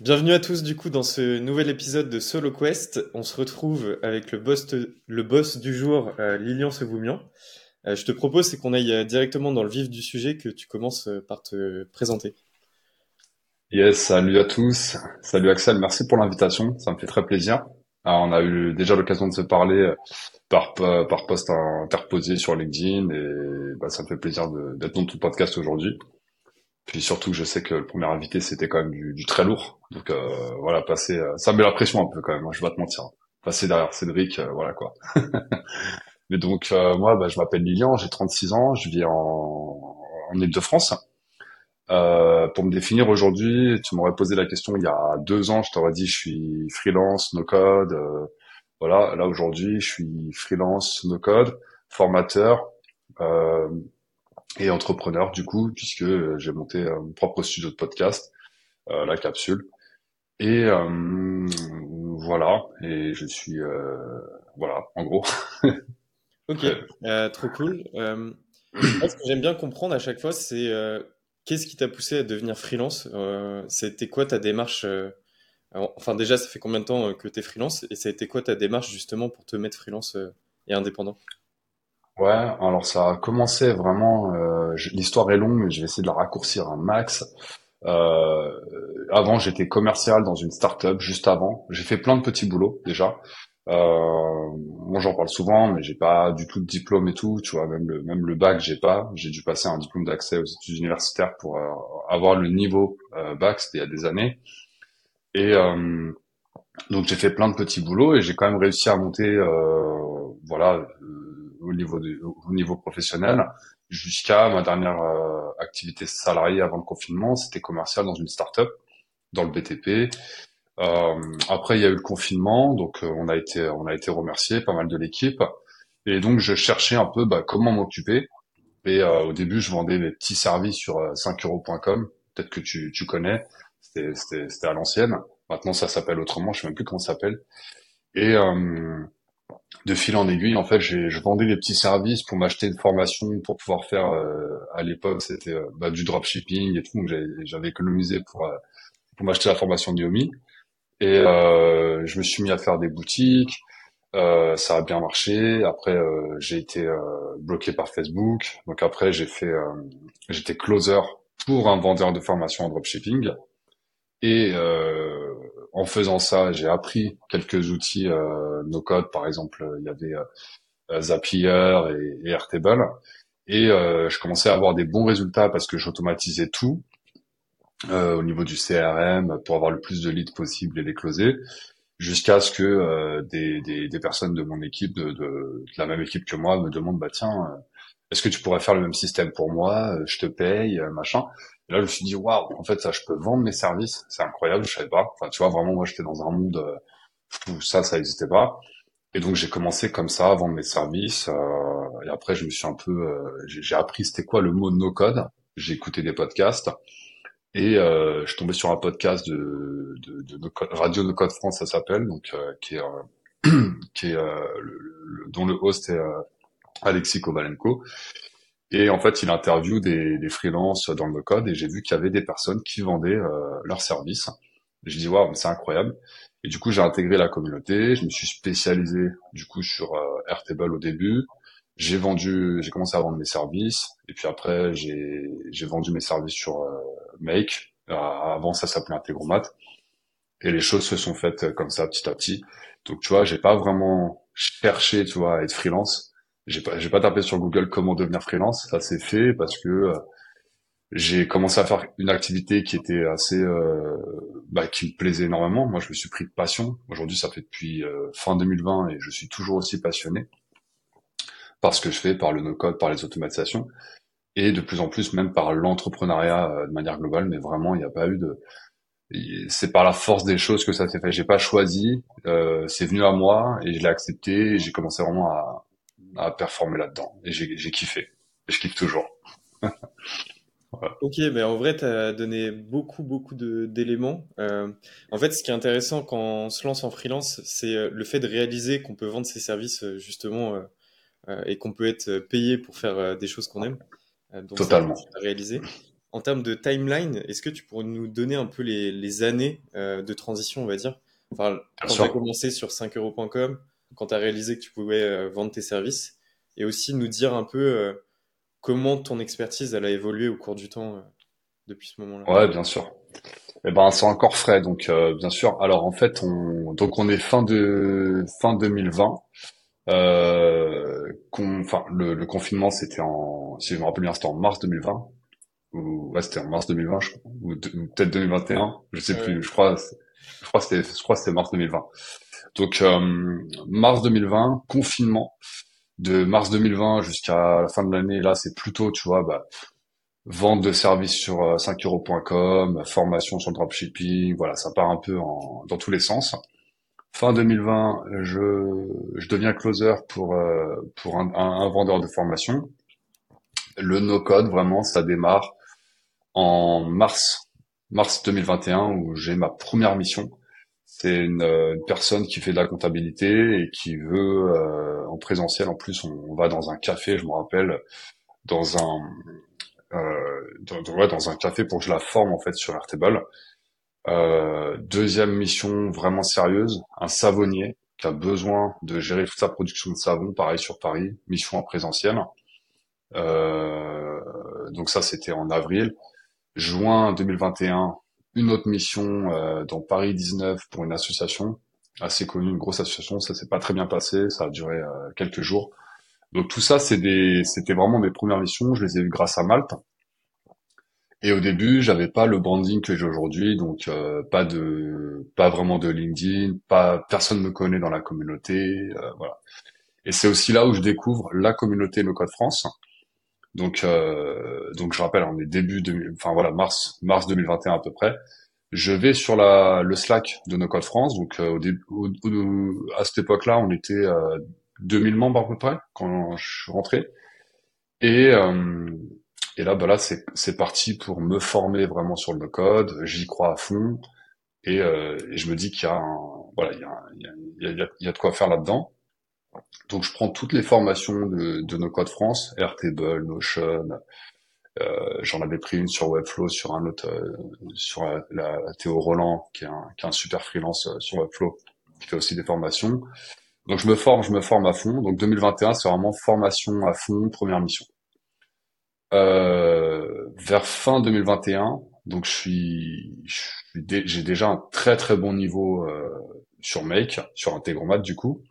Bienvenue à tous du coup dans ce nouvel épisode de SoloQuest. On se retrouve avec le boss du jour, Lilian Sevoumian. Je te propose c'est qu'on aille directement dans le vif du sujet, que tu commences par te présenter. Yes, salut à tous. Salut Axel, merci pour l'invitation, ça me fait très plaisir. Alors, on a eu déjà l'occasion de se parler par post interposé sur LinkedIn et ça me fait plaisir d'être dans ton podcast aujourd'hui. Puis surtout, je sais que le premier invité, c'était quand même du très lourd. Donc voilà, passer, ça met la pression un peu quand même, je vais pas te mentir. Passer derrière Cédric, voilà quoi. Mais donc moi, je m'appelle Lilian, j'ai 36 ans, je vis en Île-de-France. Pour me définir aujourd'hui, tu m'aurais posé la question il y a 2 ans, je t'aurais dit je suis freelance, no code. Voilà, là aujourd'hui, je suis freelance, no code, formateur. Et entrepreneur du coup, puisque j'ai monté mon propre studio de podcast, La Capsule, et voilà, et je suis voilà en gros. Ok, trop cool. Moi, ce que j'aime bien comprendre à chaque fois, c'est qu'est-ce qui t'a poussé à devenir freelance, c'était quoi ta démarche, enfin déjà ça fait combien de temps que t'es freelance, et ça a été quoi ta démarche justement pour te mettre freelance et indépendant? Ouais, alors ça a commencé vraiment, l'histoire est longue, mais je vais essayer de la raccourcir un max. Avant, j'étais commercial dans une start-up, juste avant. J'ai fait plein de petits boulots, déjà. Bon, j'en parle souvent, mais j'ai pas du tout de diplôme et tout, tu vois, même le bac, j'ai pas. J'ai dû passer un diplôme d'accès aux études universitaires pour avoir le niveau bac, c'était il y a des années. Et donc, j'ai fait plein de petits boulots et j'ai quand même réussi à monter, voilà... Au niveau professionnel, jusqu'à ma dernière activité salariée avant le confinement, c'était commercial dans une start-up, dans le BTP. Après, il y a eu le confinement, donc on a été remercié, pas mal de l'équipe. Et donc, je cherchais un peu comment m'occuper. Et au début, je vendais mes petits services sur 5euros.com, peut-être que tu connais, c'était à l'ancienne. Maintenant, ça s'appelle autrement, je sais même plus comment ça s'appelle. Et... de fil en aiguille, en fait, je vendais des petits services pour m'acheter une formation pour pouvoir faire, à l'époque, c'était du dropshipping et tout, donc j'avais économisé pour m'acheter la formation de Naomi. Et je me suis mis à faire des boutiques, ça a bien marché. Après, j'ai été bloqué par Facebook. Donc après, j'étais closer pour un vendeur de formation en dropshipping. Et... en faisant ça, j'ai appris quelques outils no code, par exemple, il y avait Zapier et Airtable, et je commençais à avoir des bons résultats parce que j'automatisais tout au niveau du CRM pour avoir le plus de leads possible et les closer, jusqu'à ce que des personnes de mon équipe, de la même équipe que moi, me demandent tiens, est-ce que tu pourrais faire le même système pour moi, je te paye, machin. Et là, je me suis dit, waouh, en fait, ça, je peux vendre mes services. C'est incroyable, je savais pas. Enfin, tu vois, vraiment, moi, j'étais dans un monde où ça n'existait pas. Et donc, j'ai commencé comme ça à vendre mes services. Et après, je me suis un peu, j'ai appris c'était quoi le mot no code. J'ai écouté des podcasts. Et je suis tombé sur un podcast de no code, Radio No Code France, ça s'appelle, donc dont le host est Alexis Kovalenko. Et en fait, il interview des freelances dans le code et j'ai vu qu'il y avait des personnes qui vendaient leurs services. Je dis waouh, c'est incroyable. Et du coup, j'ai intégré la communauté. Je me suis spécialisé du coup sur Airtable au début. J'ai commencé à vendre mes services. Et puis après, j'ai vendu mes services sur Make. Avant, ça s'appelait Integromat. Et les choses se sont faites comme ça, petit à petit. Donc tu vois, j'ai pas vraiment cherché, tu vois, à être freelance. J'ai pas tapé sur Google comment devenir freelance, ça s'est fait parce que j'ai commencé à faire une activité qui était assez qui me plaisait énormément. Moi, je me suis pris de passion. Aujourd'hui, ça fait depuis fin 2020 et je suis toujours aussi passionné par ce que je fais, par le no-code, par les automatisations et de plus en plus même par l'entrepreneuriat de manière globale. Mais vraiment, il n'y a pas eu de... C'est par la force des choses que ça s'est fait. J'ai pas choisi, c'est venu à moi et je l'ai accepté et j'ai commencé vraiment à performer là-dedans. Et j'ai kiffé. Et je kiffe toujours. Voilà. Ok, en vrai, tu as donné beaucoup d'éléments. En fait, ce qui est intéressant quand on se lance en freelance, c'est le fait de réaliser qu'on peut vendre ses services, justement, et qu'on peut être payé pour faire des choses qu'on aime. Donc, totalement. Ça, réaliser. En termes de timeline, est-ce que tu pourrais nous donner un peu les années de transition, on va dire? Enfin, quand tu as commencé sur 5euros.com, quand tu as réalisé que tu pouvais vendre tes services, et aussi nous dire un peu comment ton expertise elle a évolué au cours du temps depuis ce moment-là. Ouais, bien sûr. Eh ben, c'est encore frais, donc bien sûr. Alors en fait, on est fin 2020. Le confinement, c'était si je me rappelle bien, c'était en mars 2020. C'était en mars 2020, je crois, ou peut-être 2021, je sais plus. Je crois que c'était mars 2020. Donc mars 2020, confinement. De mars 2020 jusqu'à la fin de l'année, là, c'est plutôt, tu vois, vente de services sur 5euros.com, formation sur le dropshipping, voilà, ça part un peu dans tous les sens. Fin 2020, je deviens closer pour un vendeur de formation. Le no-code, vraiment, ça démarre en mars 2021, où j'ai ma première mission. C'est une personne qui fait de la comptabilité et qui veut, en présentiel, en plus, on va dans un café, je me rappelle, dans un café pour que je la forme, en fait, sur Airtable. Deuxième mission vraiment sérieuse, un savonnier qui a besoin de gérer toute sa production de savon, pareil sur Paris, mission en présentiel. Donc ça, c'était en avril. Juin 2021, une autre mission dans Paris 19 pour une association assez connue, une grosse association. Ça s'est pas très bien passé, ça a duré quelques jours. Donc tout ça, c'était vraiment mes premières missions. Je les ai eues grâce à Malt. Et au début, j'avais pas le branding que j'ai aujourd'hui, donc pas vraiment de LinkedIn, personne me connaît dans la communauté, voilà. Et c'est aussi là où je découvre la communauté LoCode France. Donc je rappelle, on est mars 2021 à peu près. Je vais sur le Slack de NoCode France. Donc à cette époque-là, on était 2000 membres à peu près quand je suis rentré. Et là, c'est parti pour me former vraiment sur le NoCode. J'y crois à fond et je me dis qu'il y a il y a de quoi faire là-dedans. Donc je prends toutes les formations de NoCode France, Airtable, Notion, j'en avais pris une sur Webflow, sur un autre, sur la Théo Roland, qui est un super freelance sur Webflow, qui fait aussi des formations. Donc je me forme à fond. Donc 2021, c'est vraiment formation à fond, première mission. Vers fin 2021, donc j'ai déjà un très très bon niveau sur Make, sur Integromat du coup.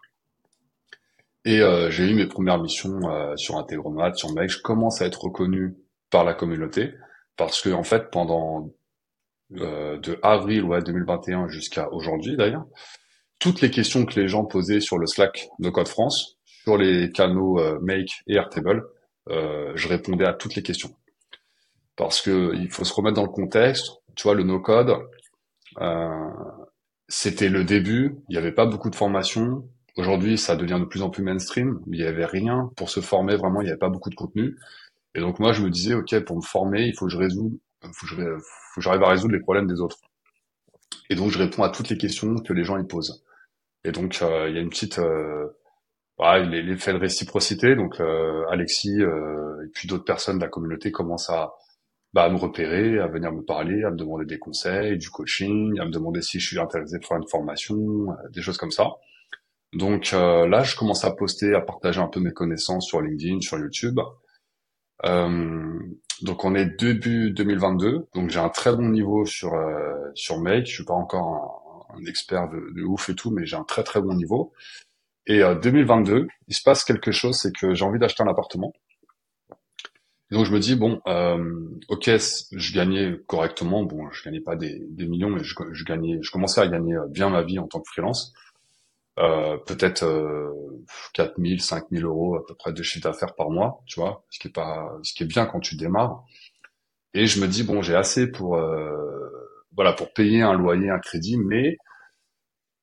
Et j'ai eu mes premières missions sur Integromat, sur Make. Je commence à être reconnu par la communauté parce que en fait, pendant de avril 2021 jusqu'à aujourd'hui d'ailleurs, toutes les questions que les gens posaient sur le Slack NoCode France, sur les canaux Make et Airtable, je répondais à toutes les questions. Parce que il faut se remettre dans le contexte. Tu vois, le NoCode, c'était le début. Il n'y avait pas beaucoup de formations. Aujourd'hui, ça devient de plus en plus mainstream. Il n'y avait rien pour se former. Vraiment, il n'y avait pas beaucoup de contenu. Et donc, moi, je me disais, OK, pour me former, il faut que j'arrive à résoudre les problèmes des autres. Et donc, je réponds à toutes les questions que les gens y posent. Et donc, il y a une petite, l'effet de réciprocité. Donc, Alexis, et puis d'autres personnes de la communauté commencent à me repérer, à venir me parler, à me demander des conseils, du coaching, à me demander si je suis intéressé par une formation, des choses comme ça. Donc là, je commence à poster, à partager un peu mes connaissances sur LinkedIn, sur YouTube. Donc on est début 2022, donc j'ai un très bon niveau sur Make. Je suis pas encore un expert de ouf et tout, mais j'ai un très très bon niveau. Et 2022, il se passe quelque chose, c'est que j'ai envie d'acheter un appartement. Et donc je me dis OK, je gagnais correctement. Bon, je gagnais pas des millions, mais je commençais à gagner bien ma vie en tant que freelance. Peut-être 4 000, 5 000 euros à peu près de chiffre d'affaires par mois, tu vois, ce qui est bien quand tu démarres. Et je me dis bon, j'ai assez pour payer un loyer, un crédit, mais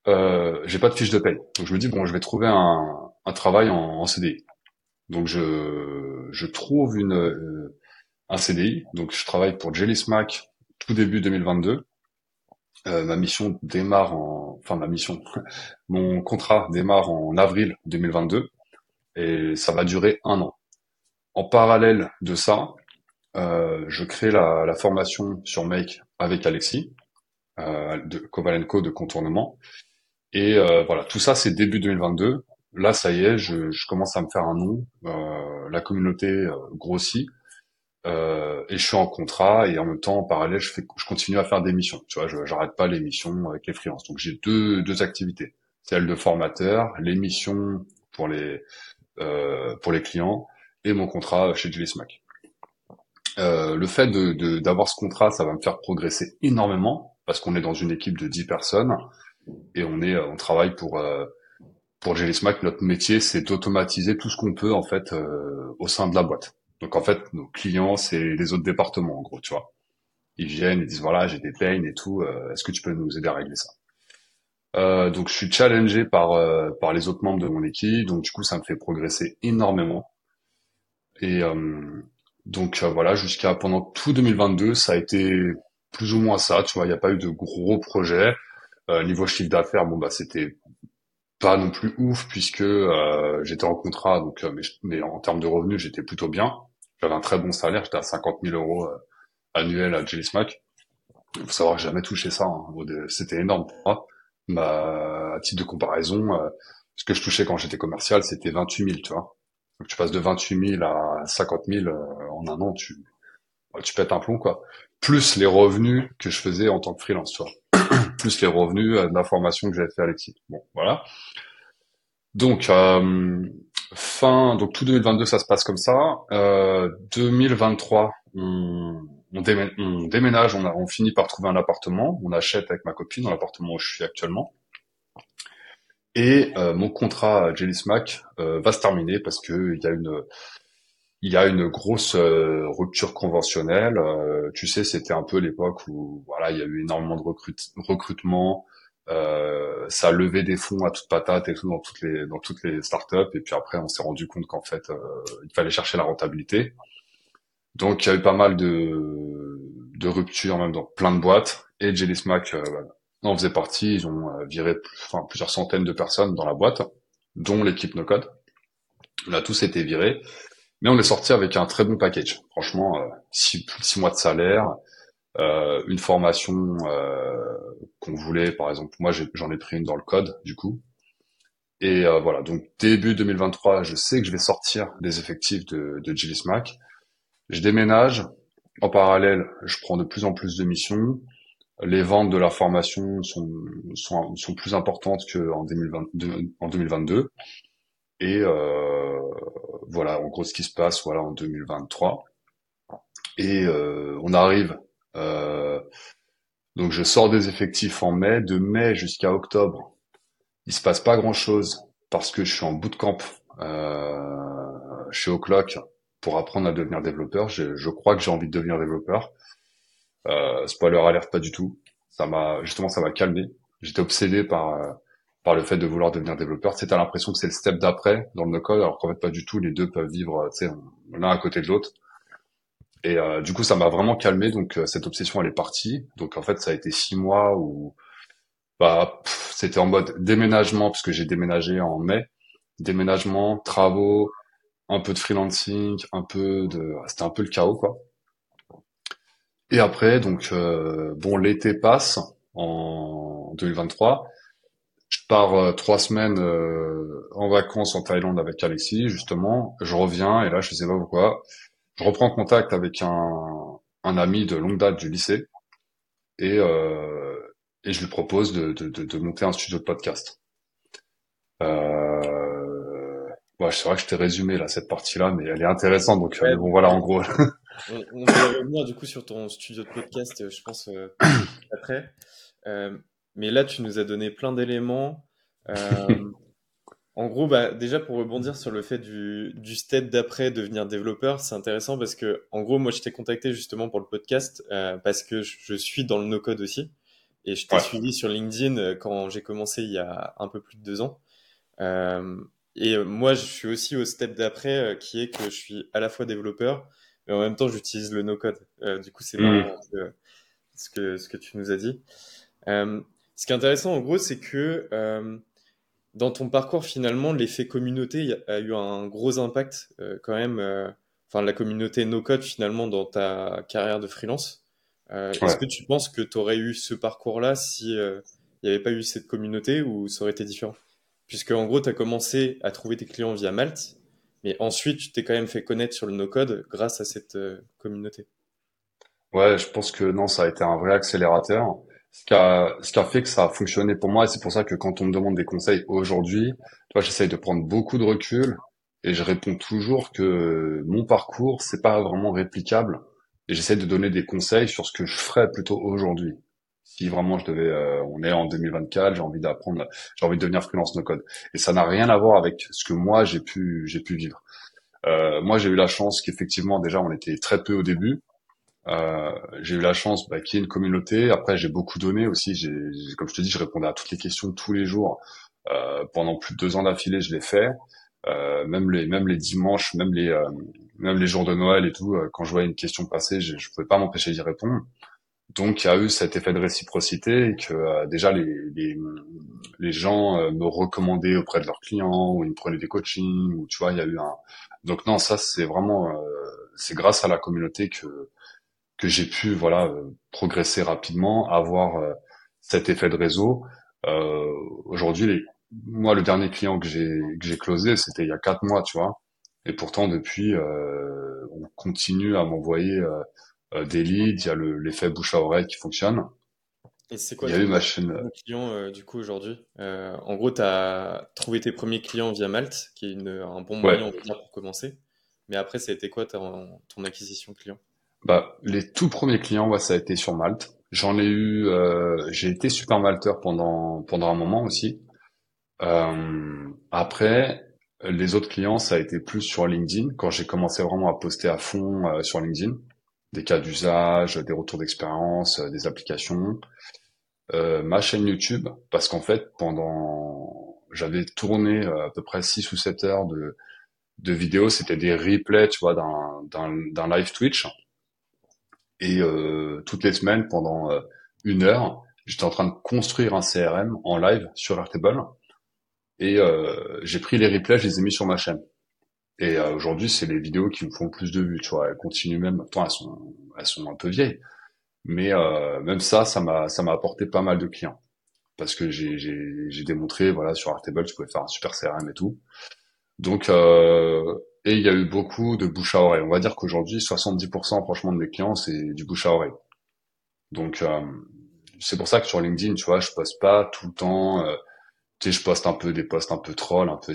j'ai pas de fiche de paye. Donc je me dis bon, je vais trouver un travail en CDI. Donc je trouve un CDI. Donc je travaille pour JellySmack tout début 2022. Mon contrat démarre en avril 2022 et ça va durer 1 an. En parallèle de ça, je crée la formation sur Make avec Alexis de Kovalenko de Contournement. Et voilà, tout ça, c'est début 2022. Là, ça y est, je commence à me faire un nom. La communauté grossit. Et je suis en contrat et en même temps en parallèle je continue à faire des missions, tu vois, j'arrête pas les missions avec les freelances. Donc j'ai deux activités, celle de formateur, les missions pour les clients et mon contrat chez JellySmack. Le fait d'avoir ce contrat, ça va me faire progresser énormément parce qu'on est dans une équipe de 10 personnes et on travaille pour JellySmack. Notre métier, c'est d'automatiser tout ce qu'on peut en fait au sein de la boîte. Donc, en fait, nos clients, c'est les autres départements, en gros, tu vois. Ils viennent, ils disent, voilà, j'ai des peines et tout, est-ce que tu peux nous aider à régler ça? Donc, je suis challengé par les autres membres de mon équipe. Donc, du coup, ça me fait progresser énormément. Et donc, voilà, pendant tout 2022, ça a été plus ou moins ça, tu vois. Il n'y a pas eu de gros projets. Niveau chiffre d'affaires, bon, bah, c'était pas non plus ouf puisque j'étais en contrat. Donc, mais en termes de revenus, j'étais plutôt bien. J'avais un très bon salaire, j'étais à 50 000 € annuel à JellySmack. Il faut savoir que j'ai jamais touché ça, hein. C'était énorme pour moi. À titre de comparaison, ce que je touchais quand j'étais commercial, c'était 28 000, tu vois. Donc tu passes de 28 000 à 50 000 en un an, tu pètes un plomb, quoi. Plus les revenus que je faisais en tant que freelance, tu vois. Plus les revenus de la formation que j'avais fait à l'équipe. Bon, voilà. Donc, tout 2022, ça se passe comme ça. 2023, on déménage, on finit par trouver un appartement. On achète avec ma copine dans l'appartement où je suis actuellement. Et mon contrat à JellySmack va se terminer parce que il y a une grosse rupture conventionnelle. Tu sais, c'était un peu l'époque où voilà, il y a eu énormément de recrutement. Ça a levé des fonds à toute patate et tout dans toutes les startups, et puis après on s'est rendu compte qu'en fait il fallait chercher la rentabilité. Donc il y a eu pas mal de ruptures, même dans plein de boîtes, et JellySmack en faisait partie. Ils ont viré plusieurs centaines de personnes dans la boîte, dont l'équipe No Code. On a tous été virés, mais on est sorti avec un très bon package, franchement. 6 mois de salaire, une formation qu'on voulait, par exemple. Moi, j'en ai pris une dans le code, du coup. Et voilà, donc début 2023, je sais que je vais sortir des effectifs de JellySmack. Je déménage. En parallèle, je prends de plus en plus de missions. Les ventes de la formation sont plus importantes qu'en 2022. Et voilà, en gros, ce qui se passe en 2023. Et on arrive... donc je sors des effectifs en mai. De mai jusqu'à octobre, il se passe pas grand chose parce que je suis en bootcamp chez O'Clock pour apprendre à devenir développeur. Je crois que j'ai envie de devenir développeur. Spoiler alert, pas du tout. Ça m'a calmé. J'étais obsédé par le fait de vouloir devenir développeur. T'as l'impression que c'est le step d'après dans le no-code, alors qu'en fait pas du tout. Les deux peuvent vivre, tu sais, l'un à côté de l'autre. Et du coup, ça m'a vraiment calmé. Donc cette obsession, elle est partie. Donc en fait, ça a été 6 mois où c'était en mode déménagement, parce que j'ai déménagé en mai. Déménagement, travaux, un peu de freelancing, c'était un peu le chaos, quoi. Et après, donc l'été passe en 2023. Je pars 3 semaines en vacances en Thaïlande avec Alexis, justement. Je reviens et là, je sais pas pourquoi. Je reprends contact avec un ami de longue date du lycée et je lui propose de monter un studio de podcast. C'est vrai que je t'ai résumé là cette partie-là, mais elle est intéressante. Donc ouais, bon, voilà, en gros. On va revenir du coup sur ton studio de podcast, je pense, après. Mais là, tu nous as donné plein d'éléments. En gros, déjà pour rebondir sur le fait du step d'après, devenir développeur, c'est intéressant parce que, en gros, moi je t'ai contacté justement pour le podcast parce que je suis dans le no-code aussi, et je t'ai suivi sur LinkedIn quand j'ai commencé il y a un peu plus de 2 ans. Et moi, je suis aussi au step d'après qui est que je suis à la fois développeur, mais en même temps j'utilise le no-code. Du coup, c'est marrant ce que tu nous as dit. Ce qui est intéressant, en gros, c'est que dans ton parcours, finalement, l'effet communauté a eu un gros impact quand même enfin, la communauté no-code finalement dans ta carrière de freelance. Ouais. Est-ce que tu penses que tu aurais eu ce parcours-là si il n'y avait pas eu cette communauté ou ça aurait été différent? Puisque en gros, tu as commencé à trouver tes clients via Malt, mais ensuite, tu t'es quand même fait connaître sur le no-code grâce à cette communauté. Ouais, je pense que non, ça a été un vrai accélérateur. Ce qui a fait que ça a fonctionné pour moi, et c'est pour ça que quand on me demande des conseils aujourd'hui, tu vois, j'essaye de prendre beaucoup de recul et je réponds toujours que mon parcours, c'est pas vraiment réplicable et j'essaie de donner des conseils sur ce que je ferais plutôt aujourd'hui. Si vraiment je devais, on est en 2024, j'ai envie d'apprendre, j'ai envie de devenir freelance no-code. Et ça n'a rien à voir avec ce que moi j'ai pu vivre. Moi j'ai eu la chance qu'effectivement déjà on était très peu au début. J'ai eu la chance qu'il y ait une communauté. Après j'ai beaucoup donné aussi. J'ai comme je te dis, je répondais à toutes les questions tous les jours pendant plus de 2 ans d'affilée. Je l'ai fait, même les dimanches, même les jours de Noël et tout. Quand je voyais une question passer, je pouvais pas m'empêcher d'y répondre. Donc il y a eu cet effet de réciprocité et que déjà les gens me recommandaient auprès de leurs clients ou ils me prenaient des coachings ou tu vois il y a eu un. Donc non, ça c'est vraiment c'est grâce à la communauté que j'ai pu progresser rapidement, avoir cet effet de réseau. Aujourd'hui, moi le dernier client que j'ai closé, c'était il y a 4 mois, tu vois. Et pourtant depuis on continue à m'envoyer des leads, il y a l'effet bouche à oreille qui fonctionne. Et c'est quoi ton client du coup aujourd'hui? En gros, tu as trouvé tes premiers clients via Malt, qui est un bon moyen pour commencer. Mais après, ça a été quoi ton acquisition client? Les tout premiers clients, ça a été sur Malt. J'en ai eu, j'ai été super malteur pendant un moment aussi. Après, les autres clients, ça a été plus sur LinkedIn, quand j'ai commencé vraiment à poster à fond sur LinkedIn. Des cas d'usage, des retours d'expérience, des applications, ma chaîne YouTube, parce qu'en fait, j'avais tourné à peu près 6 ou 7 heures de vidéos, c'était des replays, tu vois, d'un live Twitch, et toutes les semaines, pendant 1 heure, j'étais en train de construire un CRM en live sur Airtable, et j'ai pris les replays, je les ai mis sur ma chaîne. Et aujourd'hui, c'est les vidéos qui me font le plus de vues, tu vois. Elles continuent même, elles sont un peu vieilles, mais même ça m'a apporté pas mal de clients parce que j'ai démontré, sur Airtable, tu pouvais faire un super CRM et tout. Donc, et il y a eu beaucoup de bouche à oreille. On va dire qu'aujourd'hui, 70% franchement de mes clients, c'est du bouche à oreille. Donc, c'est pour ça que sur LinkedIn, tu vois, je poste pas tout le temps. Tu sais, je poste un peu des posts un peu troll, un peu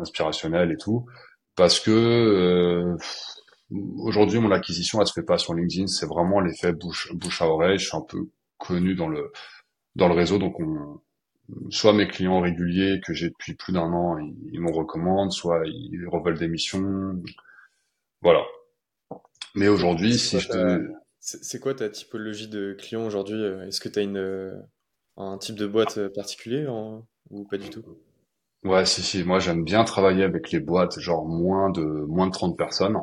inspirationnels et tout. Parce que aujourd'hui, mon acquisition, elle se fait pas sur LinkedIn. C'est vraiment l'effet bouche à oreille. Je suis un peu connu dans le réseau. Donc, soit mes clients réguliers que j'ai depuis plus d'1 an, ils m'en recommandent, soit ils reveulent des missions. Voilà. Mais aujourd'hui, c'est quoi ta typologie de client aujourd'hui? Est-ce que tu as un type de boîte particulier ou pas du tout? Ouais, si. Moi, j'aime bien travailler avec les boîtes, genre moins de 30 personnes,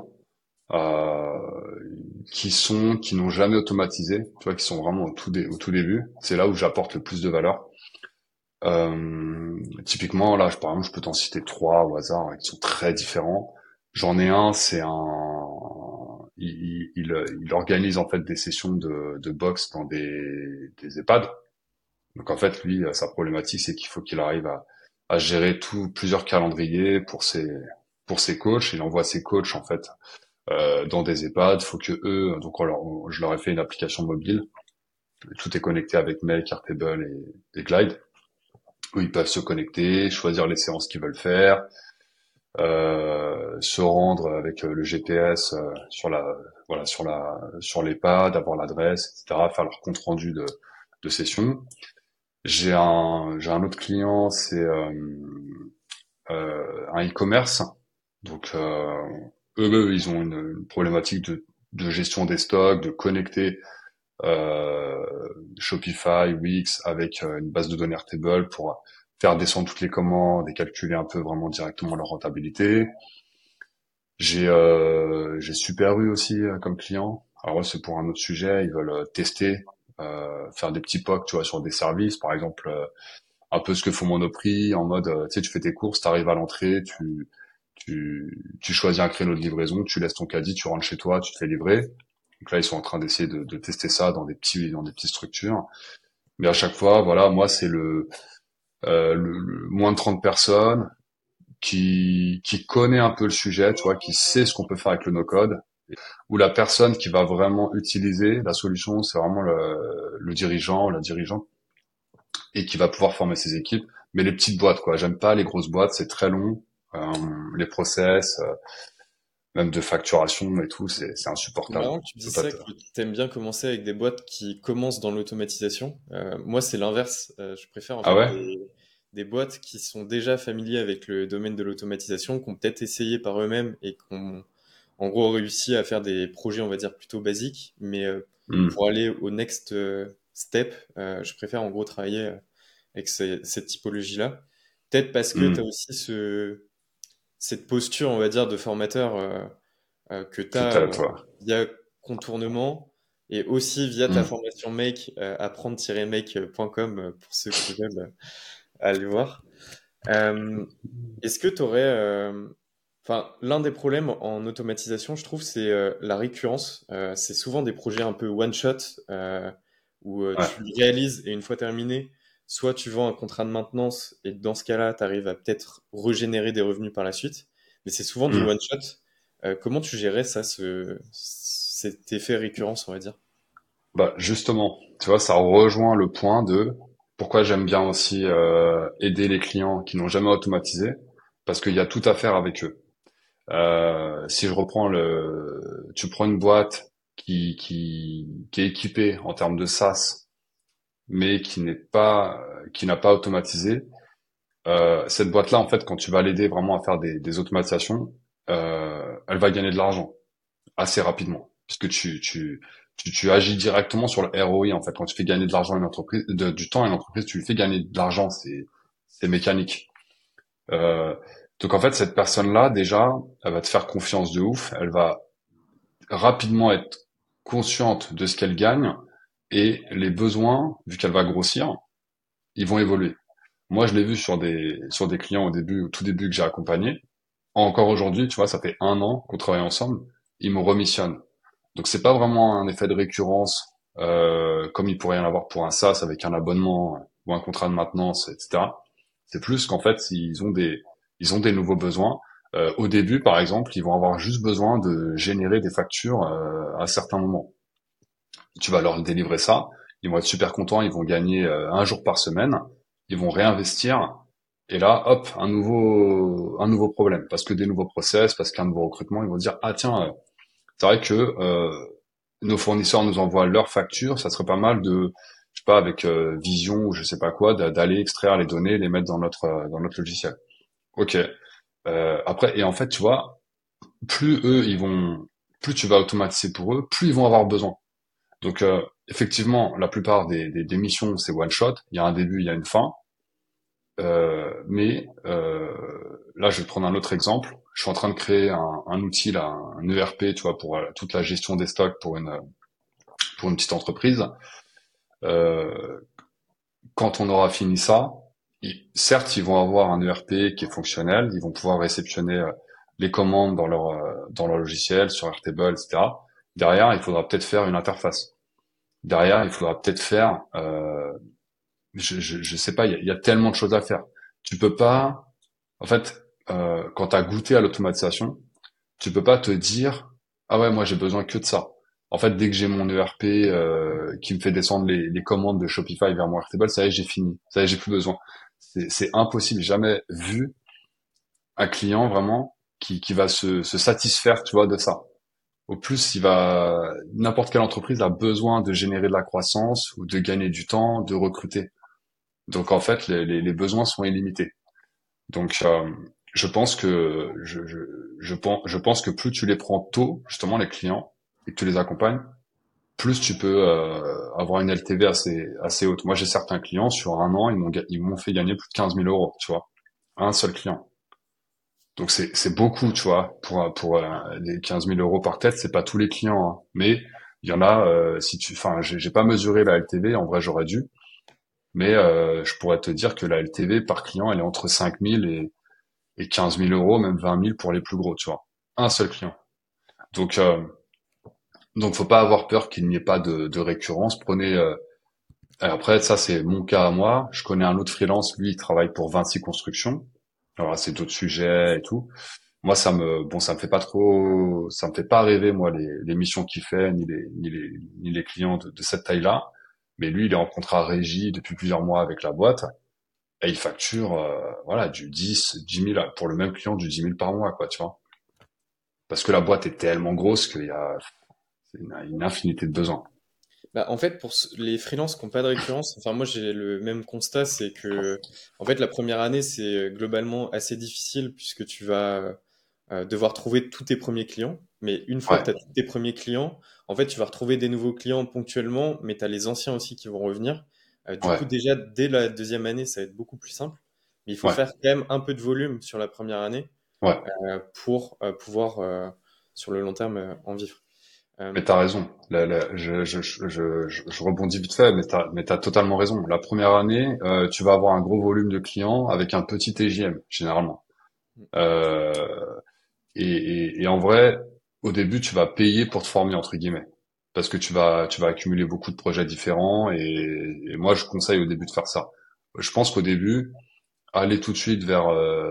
qui n'ont jamais automatisé, tu vois, qui sont vraiment au tout début. C'est là où j'apporte le plus de valeur. Typiquement, là, par exemple, je peux t'en citer 3 au hasard, qui sont très différents. J'en ai un, c'est un, il organise, en fait, des sessions de boxe dans des EHPAD. Donc, en fait, lui, sa problématique, c'est qu'il faut qu'il arrive à gérer plusieurs calendriers pour ses coachs. Il envoie ses coachs, en fait, dans des EHPAD. Faut que eux, donc, je leur ai fait une application mobile. Tout est connecté avec Make, Airtable et Clyde, où ils peuvent se connecter, choisir les séances qu'ils veulent faire, se rendre avec le GPS, sur l'EHPAD, avoir l'adresse, etc., faire leur compte rendu de session. J'ai un autre client, c'est un e-commerce. Donc eux, ils ont une problématique de gestion des stocks, de connecter Shopify, Wix avec une base de données Airtable pour faire descendre toutes les commandes et calculer un peu vraiment directement leur rentabilité. J'ai Super U aussi comme client. Alors c'est pour un autre sujet, ils veulent tester. Faire des petits POC, tu vois, sur des services, par exemple, un peu ce que font Monoprix, en mode, tu sais, tu fais tes courses, t'arrives à l'entrée, tu Tu choisis un créneau de livraison, tu laisses ton caddie, tu rentres chez toi, tu te fais livrer. Donc là, ils sont en train d'essayer de tester ça dans des petites structures. Mais à chaque fois, voilà, moi, c'est le moins de 30 personnes qui connaît un peu le sujet, tu vois, qui sait ce qu'on peut faire avec le no-code. Ou la personne qui va vraiment utiliser la solution, c'est vraiment le dirigeant ou la dirigeante, et qui va pouvoir former ses équipes. Mais les petites boîtes, quoi. J'aime pas les grosses boîtes, c'est très long. Les process, même de facturation et tout, c'est insupportable. C'est marrant que tu dises ça, que t'aimes bien commencer avec des boîtes qui commencent dans l'automatisation. Moi, c'est l'inverse. Je préfère en fait des boîtes qui sont déjà familières avec le domaine de l'automatisation, qui ont peut-être essayé par eux-mêmes et qui ont en gros réussi à faire des projets, on va dire, plutôt basiques. Mais pour aller au next step, je préfère en gros travailler avec cette typologie-là. Peut-être parce que t'as aussi cette posture, on va dire, de formateur que tu as via Contournement et aussi via ta formation Make, apprendre-make.com pour ceux qui veulent aller voir. Est-ce que tu aurais... l'un des problèmes en automatisation, je trouve, c'est la récurrence. C'est souvent des projets un peu one-shot où tu le réalises et une fois terminé, soit tu vends un contrat de maintenance et dans ce cas-là, tu arrives à peut-être régénérer des revenus par la suite, mais c'est souvent du one-shot. Comment tu gérais ça, cet effet récurrence, on va dire ? Bah, justement, tu vois, ça rejoint le point de pourquoi j'aime bien aussi aider les clients qui n'ont jamais automatisé, parce qu'il y a tout à faire avec eux. Si je reprends tu prends une boîte qui est équipée en termes de SaaS, mais qui n'a pas automatisé, cette boîte-là, en fait, quand tu vas l'aider vraiment à faire des automatisations, elle va gagner de l'argent assez rapidement, puisque tu agis directement sur le ROI, en fait. Quand tu fais gagner de l'argent à une entreprise, du temps à une entreprise, tu lui fais gagner de l'argent, c'est mécanique. Donc, en fait, cette personne-là, déjà, elle va te faire confiance de ouf, elle va rapidement être consciente de ce qu'elle gagne, et les besoins, vu qu'elle va grossir, ils vont évoluer. Moi, je l'ai vu sur des clients au tout début que j'ai accompagné. Encore aujourd'hui, tu vois, ça fait 1 an qu'on travaille ensemble, ils me remissionnent. Donc, c'est pas vraiment un effet de récurrence, comme il pourrait y en avoir pour un SaaS avec un abonnement ou un contrat de maintenance, etc. C'est plus qu'en fait, ils ont des nouveaux besoins. Au début, par exemple, ils vont avoir juste besoin de générer des factures, à certains moments. Tu vas leur délivrer ça, ils vont être super contents, ils vont gagner 1 jour par semaine, ils vont réinvestir, et là, hop, un nouveau problème, parce que des nouveaux process, parce qu'un nouveau recrutement, ils vont dire, ah tiens, c'est vrai que nos fournisseurs nous envoient leurs factures, ça serait pas mal de, je sais pas, avec Vision ou je sais pas quoi, d'aller extraire les données, les mettre dans notre logiciel. Ok. Après, et en fait, tu vois, plus tu vas automatiser pour eux, plus ils vont avoir besoin. Donc effectivement, la plupart des missions, c'est one shot. Il y a un début, il y a une fin. Là, je vais prendre un autre exemple. Je suis en train de créer un outil, là, un ERP, tu vois, pour toute la gestion des stocks pour une petite entreprise. Quand on aura fini ça, certes, ils vont avoir un ERP qui est fonctionnel. Ils vont pouvoir réceptionner les commandes dans leur logiciel, sur Airtable, etc. Derrière, il faudra peut-être faire une interface. Derrière, il faudra peut-être faire, je sais pas, il y a tellement de choses à faire. Tu peux pas, en fait, quand t'as goûté à l'automatisation, tu peux pas te dire, ah ouais, moi j'ai besoin que de ça. En fait, dès que j'ai mon ERP qui me fait descendre les commandes de Shopify vers mon Airtable, ça y est, j'ai fini. Ça y est, j'ai plus besoin. C'est impossible. J'ai jamais vu un client vraiment qui va se satisfaire, tu vois, de ça. Au plus, n'importe quelle entreprise a besoin de générer de la croissance ou de gagner du temps, de recruter. Donc, en fait, les besoins sont illimités. Donc, je pense que plus tu les prends tôt, justement, les clients, et que tu les accompagnes, plus tu peux avoir une LTV assez haute. Moi, j'ai certains clients, sur 1 an, ils m'ont fait gagner plus de 15 000 euros, tu vois, un seul client. Donc c'est beaucoup, tu vois, pour les 15 000 euros par tête, c'est pas tous les clients, hein. Mais il y en a, j'ai pas mesuré la LTV, en vrai j'aurais dû, mais je pourrais te dire que la LTV par client, elle est entre 5 000 et et 15 000 euros, même 20 000 pour les plus gros, tu vois. Un seul client. Donc faut pas avoir peur qu'il n'y ait pas de récurrence. Après, ça, c'est mon cas à moi. Je connais un autre freelance. Lui, il travaille pour 26 constructions. Alors là, c'est d'autres sujets et tout. Moi, ça me fait pas rêver, moi, les missions qu'il fait, ni les clients de cette taille-là. Mais lui, il est en contrat régie depuis plusieurs mois avec la boîte. Et il facture, du 10 000, pour le même client, du 10 000 par mois, quoi, tu vois. Parce que la boîte est tellement grosse qu'il y a une infinité de besoins. Bah, en fait, pour les freelances qui n'ont pas de récurrence, enfin, moi, j'ai le même constat, c'est que, en fait, la première année, c'est globalement assez difficile puisque tu vas devoir trouver tous tes premiers clients. Mais une fois que tu as tous tes premiers clients, en fait, tu vas retrouver des nouveaux clients ponctuellement, mais tu as les anciens aussi qui vont revenir. Du coup, déjà, dès la deuxième année, ça va être beaucoup plus simple. Mais il faut faire quand même un peu de volume sur la première année pour pouvoir, sur le long terme, en vivre. Mais t'as raison. Je rebondis vite fait, mais t'as totalement raison. La première année, tu vas avoir un gros volume de clients avec un petit TJM, généralement. Et en vrai, au début, tu vas payer pour te former, entre guillemets. Parce que tu vas accumuler beaucoup de projets différents et moi, je conseille au début de faire ça. Je pense qu'au début, aller tout de suite vers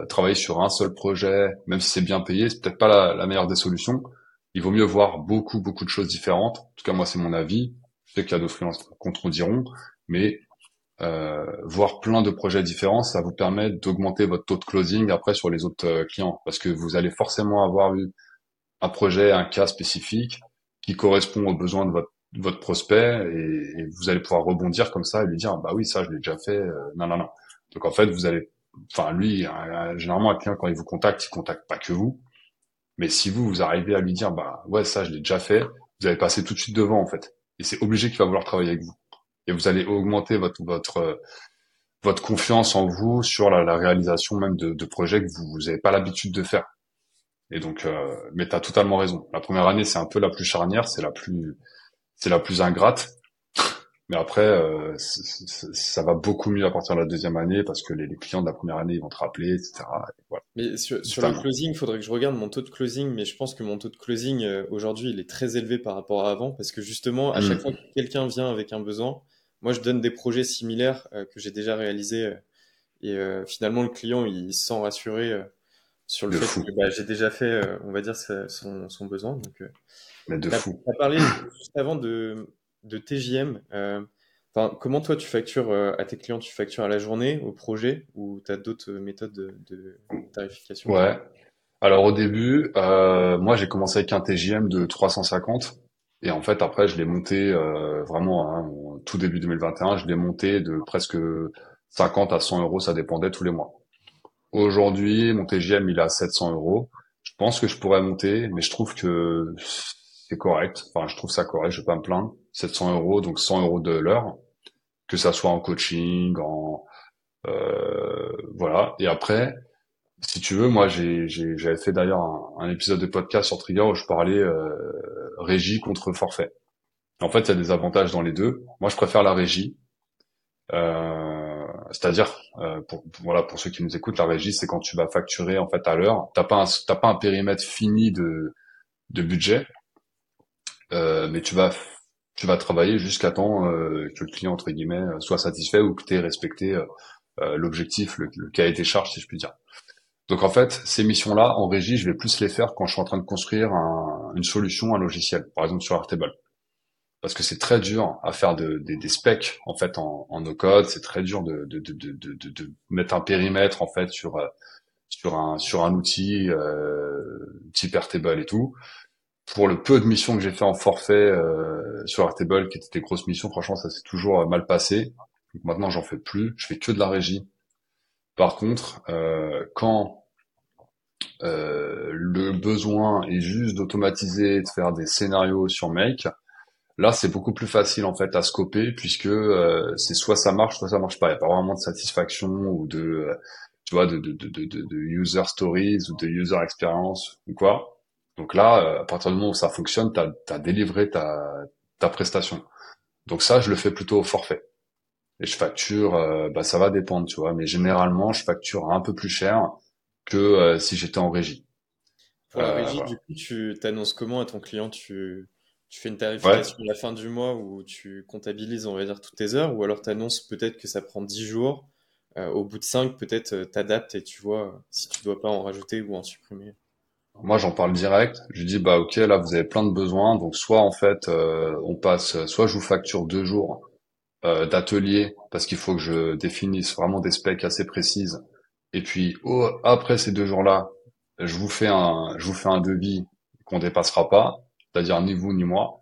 travailler sur un seul projet, même si c'est bien payé, c'est peut-être pas la meilleure des solutions. Il vaut mieux voir beaucoup de choses différentes. En tout cas, moi, c'est mon avis. Je sais qu'il y a d'autres freelances qui contrediront, mais voir plein de projets différents, ça vous permet d'augmenter votre taux de closing après sur les autres clients, parce que vous allez forcément avoir eu un projet, un cas spécifique qui correspond aux besoins de votre prospect et vous allez pouvoir rebondir comme ça et lui dire « bah oui, ça, je l'ai déjà fait, non. » Donc, en fait, vous allez... Enfin, lui, généralement, un client, quand il vous contacte, il contacte pas que vous. Mais si vous arrivez à lui dire, ça, je l'ai déjà fait, vous allez passer tout de suite devant, en fait. Et c'est obligé qu'il va vouloir travailler avec vous. Et vous allez augmenter votre confiance en vous sur la réalisation même de projets que vous n'avez pas l'habitude de faire. Et donc, mais t'as totalement raison. La première année, c'est un peu la plus charnière, c'est la plus ingrate. Mais après, ça va beaucoup mieux à partir de la deuxième année parce que les clients de la première année ils vont te rappeler, etc. Et voilà. Mais sur le closing, il faudrait que je regarde mon taux de closing, mais je pense que mon taux de closing aujourd'hui, il est très élevé par rapport à avant parce que justement, à chaque fois que quelqu'un vient avec un besoin, moi, je donne des projets similaires que j'ai déjà réalisés et finalement, le client, il se sent rassuré sur le fait que j'ai déjà fait, on va dire, son besoin. Donc, mais de fou. Tu as parlé juste avant de TJM, comment toi tu factures à tes clients, tu factures à la journée, au projet, ou tu as d'autres méthodes de tarification? Ouais, alors au début, moi j'ai commencé avec un TJM de 350, et en fait après je l'ai monté vraiment, tout début 2021, je l'ai monté de presque 50 à 100 euros, ça dépendait tous les mois. Aujourd'hui, mon TJM il est à 700 euros, je pense que je pourrais monter, mais je trouve que c'est correct, je trouve ça correct, je vais pas me plaindre. 700 euros, donc 100 euros de l'heure, que ça soit en coaching, voilà. Et après, si tu veux, moi, j'avais fait d'ailleurs un épisode de podcast sur Trigger où je parlais régie contre forfait. En fait, il y a des avantages dans les deux. Moi, je préfère la régie. C'est-à-dire, pour ceux qui nous écoutent, la régie, c'est quand tu vas facturer en fait à l'heure. T'as pas un périmètre fini de budget, mais tu vas travailler jusqu'à temps que le client, entre guillemets, soit satisfait ou que tu aies respecté l'objectif, le cahier des charges, si je puis dire. Donc, en fait, ces missions-là, en régie, je vais plus les faire quand je suis en train de construire une solution, un logiciel, par exemple sur Airtable. Parce que c'est très dur à faire des specs, en fait, en no-code. C'est très dur de mettre un périmètre, en fait, sur un outil type Airtable et tout. Pour le peu de missions que j'ai fait en forfait sur Airtable, qui étaient des grosses missions, franchement, ça s'est toujours mal passé. Donc maintenant, j'en fais plus. Je fais que de la régie. Par contre, quand le besoin est juste d'automatiser, de faire des scénarios sur Make, là, c'est beaucoup plus facile en fait à scoper, puisque c'est soit ça marche pas. Il n'y a pas vraiment de satisfaction ou de, tu vois, de user stories ou de user experience ou quoi. Donc là, à partir du moment où ça fonctionne, t'as délivré ta prestation. Donc ça, je le fais plutôt au forfait. Et je facture, ça va dépendre, tu vois. Mais généralement, je facture un peu plus cher que si j'étais en régie. Pour la régie, voilà. Du coup, tu t'annonces comment à ton client? Tu fais une tarification à la fin du mois où tu comptabilises, on va dire, toutes tes heures, ou alors tu annonces peut-être que ça prend 10 jours. Au bout de 5, peut-être t'adaptes et tu vois si tu dois pas en rajouter ou en supprimer. Moi, j'en parle direct. Je dis, bah ok, là, vous avez plein de besoins. Donc, soit en fait, on passe, soit je vous facture 2 jours d'atelier parce qu'il faut que je définisse vraiment des specs assez précises. Et puis, après ces 2 jours-là, je vous fais un devis qu'on dépassera pas, c'est-à-dire ni vous ni moi.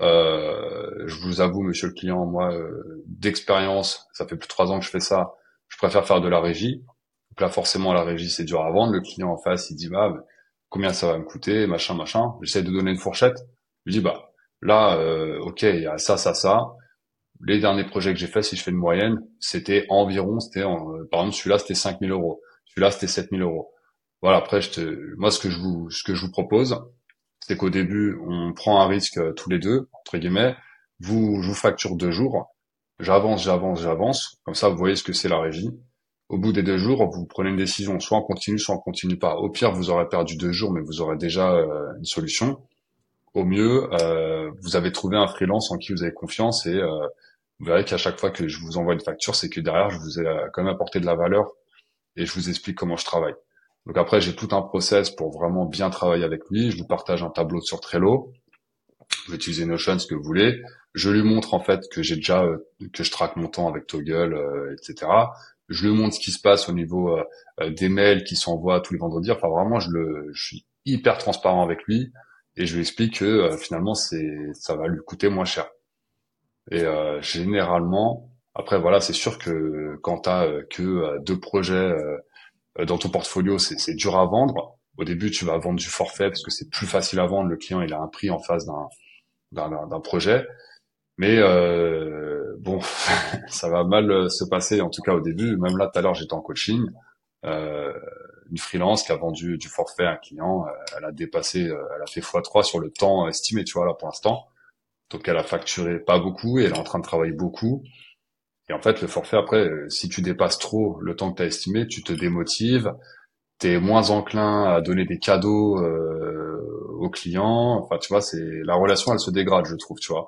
Je vous avoue, monsieur le client, moi, d'expérience, ça fait plus de 3 ans que je fais ça. Je préfère faire de la régie. Donc là, forcément, la régie, c'est dur à vendre. Le client en face, il dit, bah, combien ça va me coûter, machin, machin. J'essaie de donner une fourchette. Je dis, bah, là, ok, il y a ça, ça, ça. Les derniers projets que j'ai faits, si je fais une moyenne, par exemple, celui-là, c'était 5 000 euros. Celui-là, c'était 7 000 euros. Voilà. Après, moi, ce que je vous propose, c'est qu'au début, on prend un risque tous les deux, entre guillemets. Je vous facture 2 jours. J'avance. Comme ça, vous voyez ce que c'est la régie. Au bout des 2 jours, vous prenez une décision. Soit on continue, soit on continue pas. Au pire, vous aurez perdu 2 jours, mais vous aurez déjà une solution. Au mieux, vous avez trouvé un freelance en qui vous avez confiance et vous verrez qu'à chaque fois que je vous envoie une facture, c'est que derrière, je vous ai quand même apporté de la valeur et je vous explique comment je travaille. Donc après, j'ai tout un process pour vraiment bien travailler avec lui. Je vous partage un tableau sur Trello. Vous utilisez Notion, ce que vous voulez. Je lui montre en fait que j'ai déjà que je traque mon temps avec Toggle, etc. Je lui montre ce qui se passe au niveau des mails qui s'envoient tous les vendredis. Enfin vraiment, je suis hyper transparent avec lui et je lui explique que finalement ça va lui coûter moins cher. Et généralement, après voilà, c'est sûr que quand t'as que 2 projets dans ton portfolio, c'est dur à vendre. Au début, tu vas vendre du forfait parce que c'est plus facile à vendre. Le client, il a un prix en face d'un projet. Mais bon, ça va mal se passer, en tout cas au début. Même là, tout à l'heure, j'étais en coaching. Une freelance qui a vendu du forfait à un client, elle a fait x3 sur le temps estimé, tu vois, là pour l'instant. Donc, elle a facturé pas beaucoup et elle est en train de travailler beaucoup. Et en fait, le forfait, après, si tu dépasses trop le temps que tu as estimé, tu te démotives. T'es moins enclin à donner des cadeaux aux clients. Enfin, tu vois, la relation, elle se dégrade, je trouve, tu vois.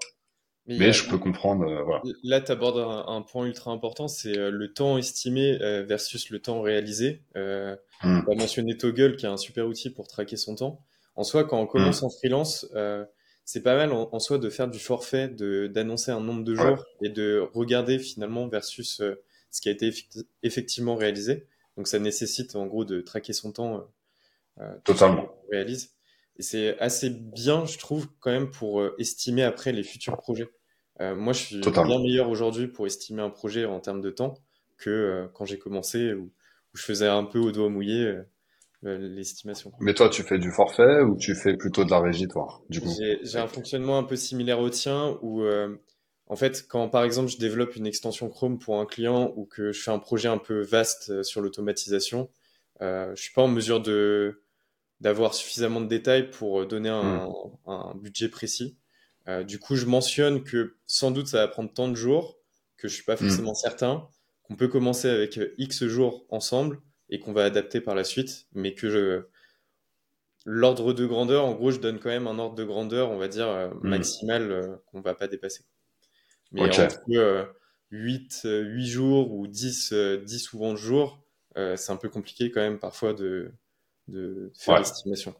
Mais je peux comprendre, voilà. Là, tu abordes un point ultra important, c'est le temps estimé versus le temps réalisé. On a mentionné Toggle, qui est un super outil pour traquer son temps. En soi, quand on commence en freelance, c'est pas mal en soi de faire du forfait, d'annoncer un nombre de jours et de regarder finalement versus ce qui a été effectivement réalisé. Donc, ça nécessite en gros de traquer son temps. Totalement. On réalise. Et c'est assez bien, je trouve, quand même, pour estimer après les futurs projets. Moi, je suis bien meilleur aujourd'hui pour estimer un projet en termes de temps que quand j'ai commencé, où je faisais un peu au doigt mouillé l'estimation. Mais toi, tu fais du forfait ou tu fais plutôt de la régie, toi, du coup? J'ai un fonctionnement un peu similaire au tien où... En fait, quand par exemple je développe une extension Chrome pour un client ou que je fais un projet un peu vaste sur l'automatisation, je suis pas en mesure d'avoir suffisamment de détails pour donner un budget précis. Du coup, je mentionne que sans doute ça va prendre tant de jours, que je suis pas forcément certain, qu'on peut commencer avec X jours ensemble et qu'on va adapter par la suite, mais que l'ordre de grandeur, en gros, je donne quand même un ordre de grandeur, on va dire maximal qu'on va pas dépasser. Mais entre 8 jours ou 10 ou 20 jours, c'est un peu compliqué quand même parfois de faire l'estimation.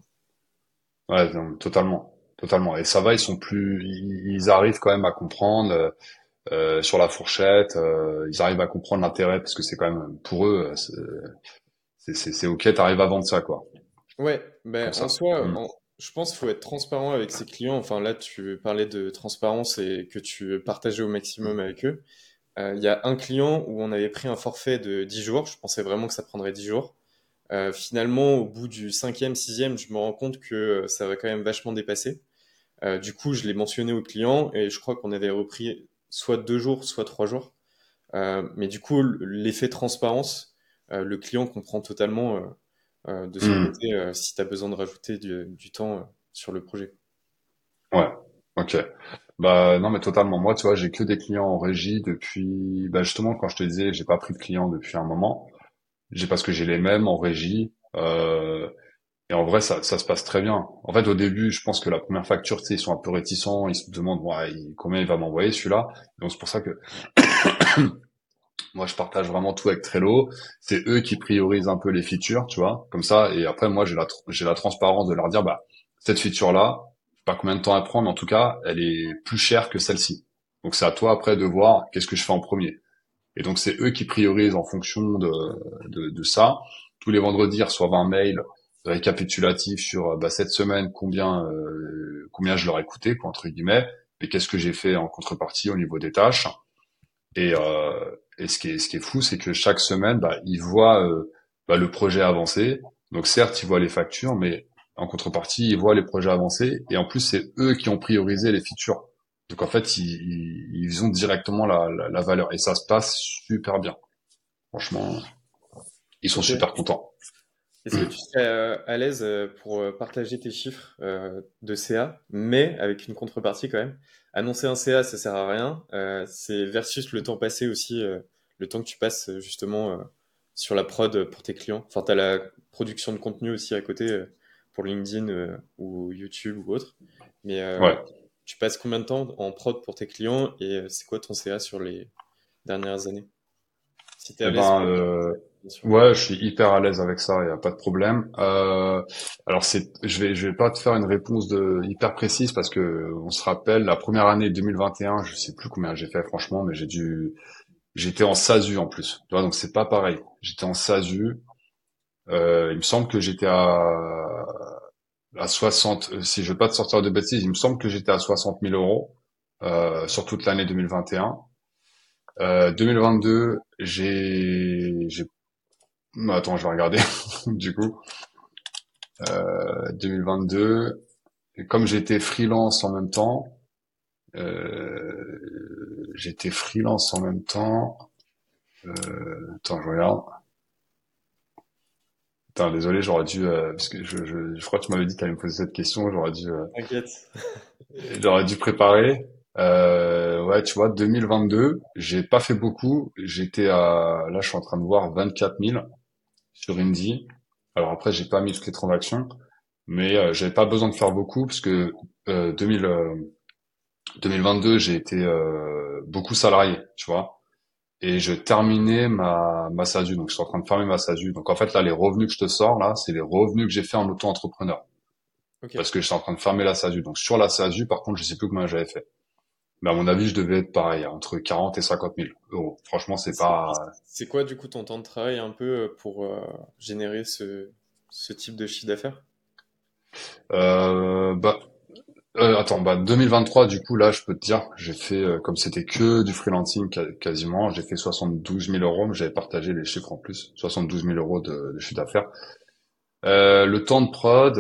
Ouais, non, totalement. Et ça va, ils arrivent quand même à comprendre sur la fourchette, ils arrivent à comprendre l'intérêt parce que c'est quand même pour eux, c'est ok, t'arrives à vendre ça, quoi. Ouais, ben en soi, je pense qu'il faut être transparent avec ses clients. Enfin, là, tu parlais de transparence et que tu partageais au maximum avec eux. Il y a un client où on avait pris un forfait de 10 jours. Je pensais vraiment que ça prendrait 10 jours. Finalement, au bout du 5e, 6e, je me rends compte que ça va quand même vachement dépasser. Du coup, je l'ai mentionné au client et je crois qu'on avait repris soit 2 jours, soit 3 jours. Mais du coup, l'effet transparence, le client comprend totalement... de son côté, si tu as besoin de rajouter du temps sur le projet. Ouais, ok. Bah non, mais totalement. Moi, tu vois, j'ai que des clients en régie depuis... Bah justement, quand je te disais, j'ai pas pris de clients depuis un moment. Parce que j'ai les mêmes en régie Et en vrai, ça se passe très bien. En fait, au début, je pense que la première facture, tu sais, ils sont un peu réticents, ils se demandent combien il va m'envoyer celui-là. Donc c'est pour ça que moi, je partage vraiment tout avec Trello. C'est eux qui priorisent un peu les features, tu vois, comme ça. Et après, moi, j'ai la transparence de leur dire, cette feature-là, je sais pas combien de temps à prendre, mais en tout cas, elle est plus chère que celle-ci. Donc c'est à toi après de voir qu'est-ce que je fais en premier. Et donc c'est eux qui priorisent en fonction de ça. Tous les vendredis, ils reçoivent un mail récapitulatif sur cette semaine combien je leur ai coûté, quoi, entre guillemets, mais qu'est-ce que j'ai fait en contrepartie au niveau des tâches. Et ce qui est fou, c'est que chaque semaine, ils voient le projet avancer. Donc certes, ils voient les factures, mais en contrepartie, ils voient les projets avancer. Et en plus, c'est eux qui ont priorisé les features. Donc en fait, ils ont directement la valeur. Et ça se passe super bien. Franchement, ils sont super contents. Est-ce que tu serais à l'aise pour partager tes chiffres de CA, mais avec une contrepartie quand même? Annoncer un CA, ça sert à rien. C'est versus le temps passé aussi, le temps que tu passes justement sur la prod pour tes clients. Enfin, tu as la production de contenu aussi à côté pour LinkedIn ou YouTube ou autre. Mais tu passes combien de temps en prod pour tes clients et c'est quoi ton CA sur les dernières années? Si t'es à l'aise, ouais, je suis hyper à l'aise avec ça, il n'y a pas de problème. Alors je vais pas te faire une réponse hyper précise parce que on se rappelle la première année 2021, je sais plus combien j'ai fait franchement, mais j'étais en SASU en plus. Tu vois, donc c'est pas pareil. J'étais en SASU. Il me semble que j'étais à 60, si je veux pas te sortir de bêtises, il me semble que j'étais à 60 000 € sur toute l'année 2021. 2022, attends, je vais regarder, du coup. 2022, comme j'étais freelance en même temps, attends, je regarde. Attends, désolé, j'aurais dû, parce que je crois que tu m'avais dit que tu allais me poser cette question, j'aurais dû... T'inquiète. J'aurais dû préparer. Ouais, tu vois, 2022, j'ai pas fait beaucoup. J'étais là, je suis en train de voir 24 000 sur Indy. Alors après, j'ai pas mis toutes les transactions, mais j'avais pas besoin de faire beaucoup parce que 2022, j'ai été beaucoup salarié, tu vois. Et je terminais ma SASU, donc je suis en train de fermer ma SASU. Donc en fait, là, les revenus que je te sors, là, c'est les revenus que j'ai fait en auto-entrepreneur. Okay. Parce que je suis en train de fermer la SASU. Donc sur la SASU, par contre, je sais plus combien j'avais fait. Mais à mon avis, je devais être pareil, entre 40 et 50 000 euros. Franchement, c'est pas... C'est quoi, du coup, ton temps de travail un peu pour générer ce type de chiffre d'affaires? 2023, du coup, là, je peux te dire, j'ai fait, comme c'était que du freelancing quasiment, j'ai fait 72 000 euros, mais j'avais partagé les chiffres en plus, 72 000 euros de chiffre d'affaires. Le temps de prod,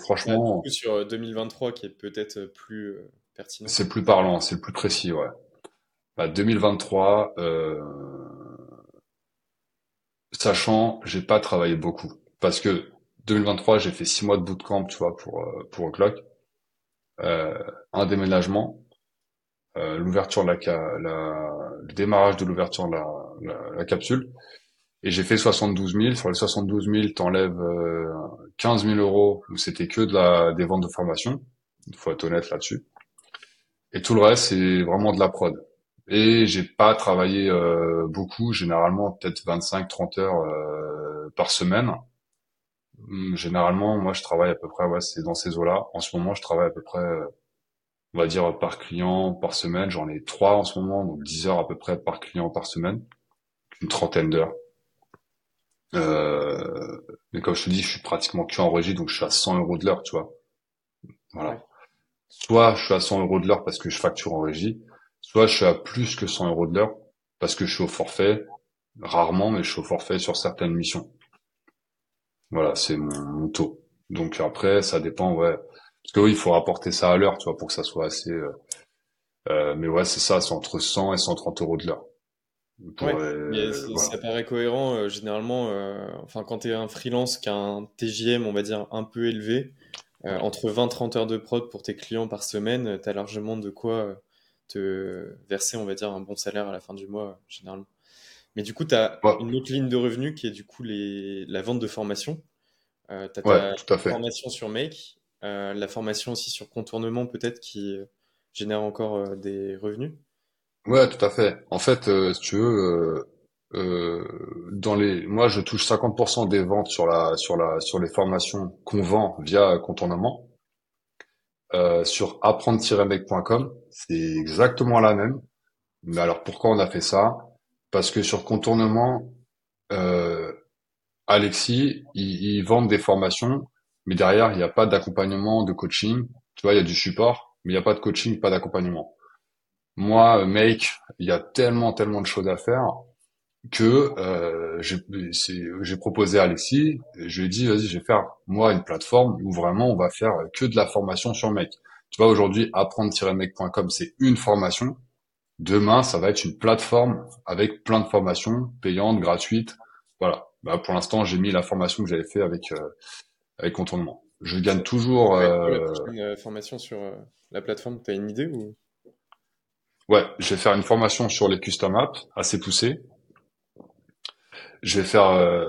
franchement... Du coup, sur 2023, qui est peut-être plus... pertinent. C'est plus parlant, c'est le plus précis, ouais. 2023, sachant, j'ai pas travaillé beaucoup. Parce que 2023, j'ai fait 6 mois de bootcamp, tu vois, pour O'Clock. Un déménagement, l'ouverture de le démarrage de l'ouverture de la capsule. Et j'ai fait 72 000. Sur les 72 000, t'enlèves 15 000 euros où c'était que des ventes de formation. Il faut être honnête là-dessus. Et tout le reste, c'est vraiment de la prod. Et j'ai pas travaillé beaucoup, généralement peut-être 25-30 heures par semaine. Généralement, moi, je travaille à peu près, c'est dans ces eaux-là. En ce moment, je travaille à peu près, on va dire, par client, par semaine. J'en ai 3 en ce moment, donc 10 heures à peu près par client par semaine. Une trentaine d'heures. Mais comme je te dis, je suis pratiquement que en régie, donc je suis à 100 € de l'heure, tu vois. Voilà. Soit je suis à 100 € de l'heure parce que je facture en régie, soit je suis à plus que 100 € de l'heure parce que je suis au forfait, rarement, mais je suis au forfait sur certaines missions. Voilà, c'est mon taux. Donc après, ça dépend, ouais. Parce que oui, il faut rapporter ça à l'heure, tu vois, pour que ça soit assez... mais ouais, c'est ça, c'est entre 100 et 130 € de l'heure. Ouais, mais ça paraît cohérent, généralement, quand t'es un freelance qui a un TJM, on va dire, un peu élevé, entre 20-30 heures de prod pour tes clients par semaine, t'as largement de quoi te verser, on va dire, un bon salaire à la fin du mois, généralement. Mais du coup, t'as une autre ligne de revenus qui est du coup la vente de formation. Tu as ta formation sur Make, la formation aussi sur Contournement peut-être qui génère encore des revenus. Ouais, tout à fait. En fait, si tu veux, moi je touche 50% des ventes sur les formations qu'on vend via Contournement. Sur apprendre-make.com, c'est exactement la même. Mais alors pourquoi on a fait ça? Parce que sur Contournement, Alexis, ils vendent des formations, mais derrière il n'y a pas d'accompagnement, de coaching. Tu vois, il y a du support, mais il n'y a pas de coaching, pas d'accompagnement. Moi, Make, il y a tellement de choses à faire que j'ai proposé à Alexis, je lui ai dit, vas-y, je vais faire, moi, une plateforme où vraiment on va faire que de la formation sur Make. Tu vois, aujourd'hui, apprendre-make.com, c'est une formation. Demain, ça va être une plateforme avec plein de formations payantes, gratuites. Voilà. Bah, pour l'instant, j'ai mis la formation que j'avais fait avec Contournement. Je gagne toujours... Une formation sur la plateforme, tu as une idée ou... Ouais, je vais faire une formation sur les custom apps assez poussée. Je vais faire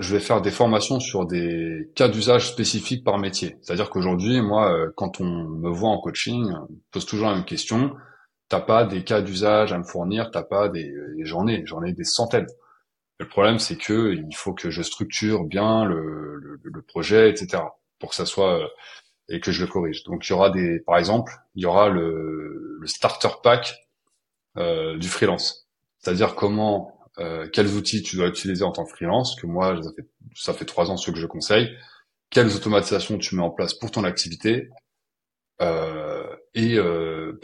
je vais faire des formations sur des cas d'usage spécifiques par métier. C'est-à-dire qu'aujourd'hui, moi, quand on me voit en coaching, on me pose toujours la même question. T'as pas des cas d'usage à me fournir, t'as pas des journées. J'en ai des centaines. Le problème, c'est que il faut que je structure bien le projet, etc., pour que ça soit et que je le corrige. Donc, il y aura par exemple, il y aura le starter pack du freelance. C'est-à-dire comment quels outils tu dois utiliser en tant que freelance, que moi, ça fait 3 ans ce que je conseille, quelles automatisations tu mets en place pour ton activité, par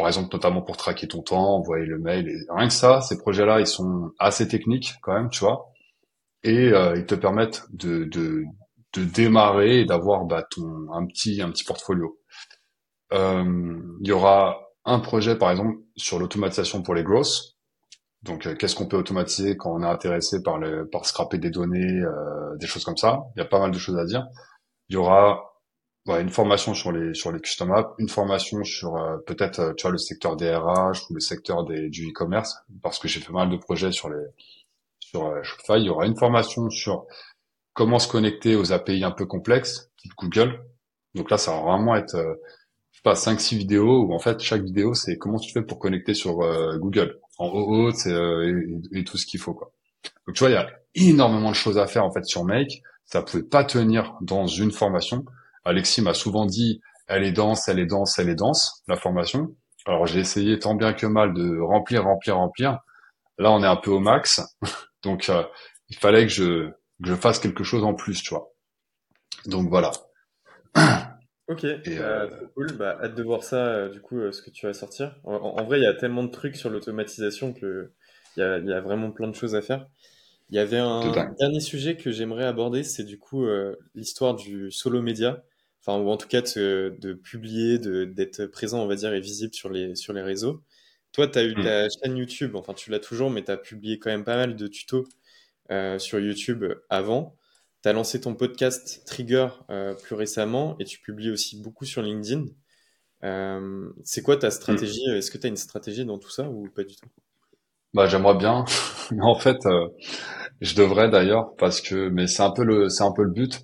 exemple, notamment pour traquer ton temps, envoyer le mail, et rien que ça, ces projets-là, ils sont assez techniques quand même, tu vois, et ils te permettent de démarrer et d'avoir un petit portfolio. Il y aura un projet, par exemple, sur l'automatisation pour les growth. Donc, qu'est-ce qu'on peut automatiser quand on est intéressé par scraper des données, des choses comme ça. Il y a pas mal de choses à dire. Il y aura une formation sur les custom apps, une formation sur peut-être tu vois, le secteur des RH ou le secteur du e-commerce, parce que j'ai fait mal de projets sur Shopify. Il y aura une formation sur comment se connecter aux API un peu complexes, type Google. Donc là, ça va vraiment être 5-6 vidéos où en fait chaque vidéo c'est comment tu fais pour connecter sur Google en haut et tout ce qu'il faut quoi. Donc tu vois, il y a énormément de choses à faire en fait sur Make. Ça pouvait pas tenir dans une formation. Alexis m'a souvent dit elle est dense la formation. Alors j'ai essayé tant bien que mal de remplir. Là on est un peu au max. Donc il fallait que je fasse quelque chose en plus, tu vois. Donc voilà. Ok, trop cool, hâte de voir ça, du coup, ce que tu vas sortir. En vrai, il y a tellement de trucs sur l'automatisation que il y a vraiment plein de choses à faire. Il y avait un dernier sujet que j'aimerais aborder, c'est du coup l'histoire du solo média, enfin ou en tout cas de publier, d'être présent, on va dire, et visible sur les réseaux. Toi, tu as eu ta chaîne YouTube, enfin tu l'as toujours, mais tu as publié quand même pas mal de tutos sur YouTube avant. Tu as lancé ton podcast Trigger plus récemment et tu publies aussi beaucoup sur LinkedIn. C'est quoi ta stratégie ? Est-ce que tu as une stratégie dans tout ça ou pas du tout ? J'aimerais bien. En fait, je devrais d'ailleurs parce que, mais c'est un peu le but.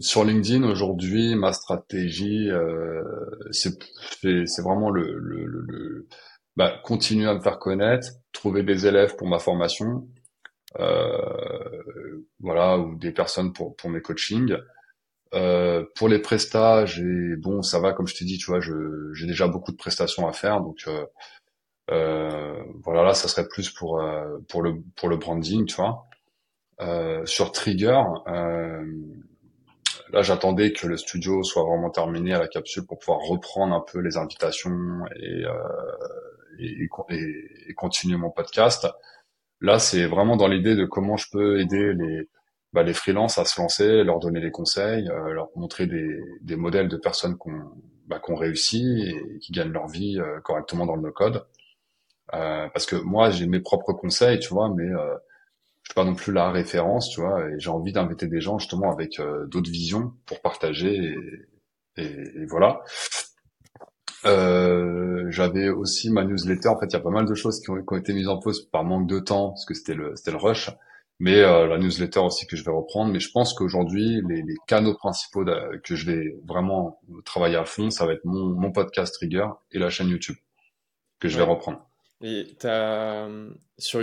Sur LinkedIn aujourd'hui, ma stratégie, c'est vraiment le continuer à me faire connaître, trouver des élèves pour ma formation. Ou des personnes pour mes coachings. Pour les prestats, ça va, comme je t'ai dit, tu vois, j'ai déjà beaucoup de prestations à faire, donc là, ça serait plus pour le branding, tu vois. Sur Trigger, là, j'attendais que le studio soit vraiment terminé à la capsule pour pouvoir reprendre un peu les invitations et continuer mon podcast. Là, c'est vraiment dans l'idée de comment je peux aider les freelances à se lancer, leur donner des conseils, leur montrer des modèles de personnes qu'on réussit et qui gagnent leur vie correctement dans le no-code. Parce que moi, j'ai mes propres conseils, tu vois, mais je suis pas non plus la référence, tu vois, et j'ai envie d'inviter des gens justement avec d'autres visions pour partager et voilà. J'avais aussi ma newsletter. En fait, il y a pas mal de choses qui ont été mises en pause par manque de temps, parce que c'était le rush. mais la newsletter aussi que je vais reprendre. Mais je pense qu'aujourd'hui, les canaux principaux que je vais vraiment travailler à fond, ça va être mon podcast Trigger et la chaîne YouTube que je vais reprendre. Et sur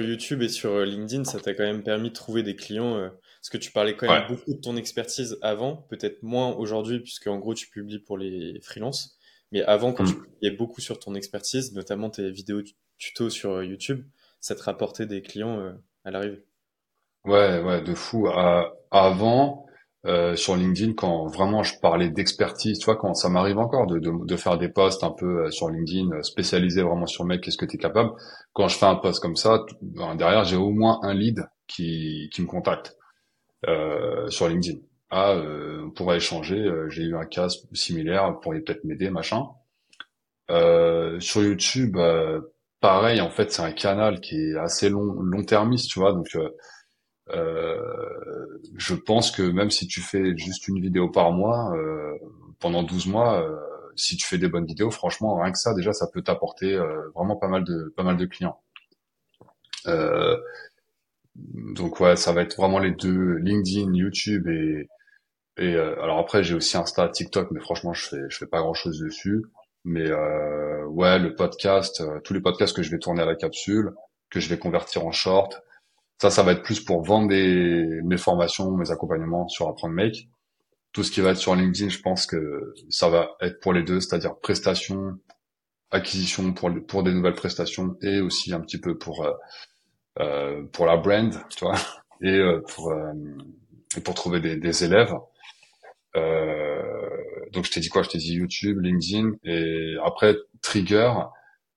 YouTube et sur LinkedIn, ça t'a quand même permis de trouver des clients parce que tu parlais quand même beaucoup de ton expertise avant, peut-être moins aujourd'hui, puisque en gros, tu publies pour les freelances. Mais avant, quand tu publiais beaucoup sur ton expertise, notamment tes vidéos tutos sur YouTube, ça te rapportait des clients à l'arrivée. Ouais, de fou. Avant, sur LinkedIn, quand vraiment je parlais d'expertise, tu vois, quand ça m'arrive encore de faire des posts un peu sur LinkedIn, spécialisés vraiment sur mec, qu'est-ce que t'es capable. Quand je fais un post comme ça, derrière, j'ai au moins un lead qui me contacte sur LinkedIn. On pourrait échanger, j'ai eu un cas similaire, vous pourriez peut-être m'aider, machin. Sur YouTube, pareil, en fait, c'est un canal qui est assez long-termiste, tu vois, donc je pense que même si tu fais juste une vidéo par mois, pendant 12 mois, si tu fais des bonnes vidéos, franchement, rien que ça, déjà, ça peut t'apporter vraiment pas mal de clients. Donc ouais, ça va être vraiment les deux, LinkedIn, YouTube et alors après j'ai aussi Insta, TikTok, mais franchement je fais pas grand chose dessus. Mais ouais, le podcast, tous les podcasts que je vais tourner à la capsule, que je vais convertir en short, ça va être plus pour vendre mes formations, mes accompagnements sur apprendre-make. Tout ce qui va être sur LinkedIn, je pense que ça va être pour les deux, c'est-à-dire prestations, acquisition pour des nouvelles prestations et aussi un petit peu pour la brand, tu vois, et pour trouver des élèves. Donc je t'ai dit quoi? Je t'ai dit YouTube, LinkedIn, et après Trigger.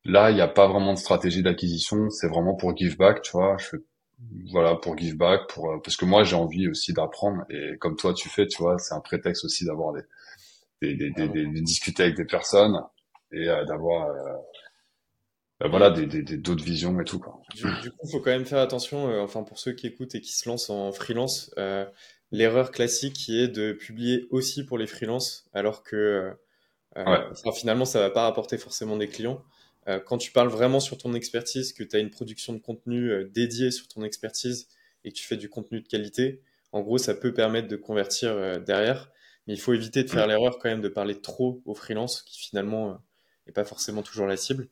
Là, il n'y a pas vraiment de stratégie d'acquisition. C'est vraiment pour give back, tu vois. Pour give back, parce que moi j'ai envie aussi d'apprendre. Et comme toi tu fais, tu vois, c'est un prétexte aussi d'avoir de discuter avec des personnes et d'avoir d'autres visions et tout, quoi. Du coup, faut quand même faire attention, pour ceux qui écoutent et qui se lancent en freelance, l'erreur classique qui est de publier aussi pour les freelances, alors que finalement, ça va pas rapporter forcément des clients. Quand tu parles vraiment sur ton expertise, que tu as une production de contenu dédiée sur ton expertise et que tu fais du contenu de qualité, en gros, ça peut permettre de convertir derrière. Mais il faut éviter de faire l'erreur quand même de parler trop aux freelances qui finalement n'est pas forcément toujours la cible.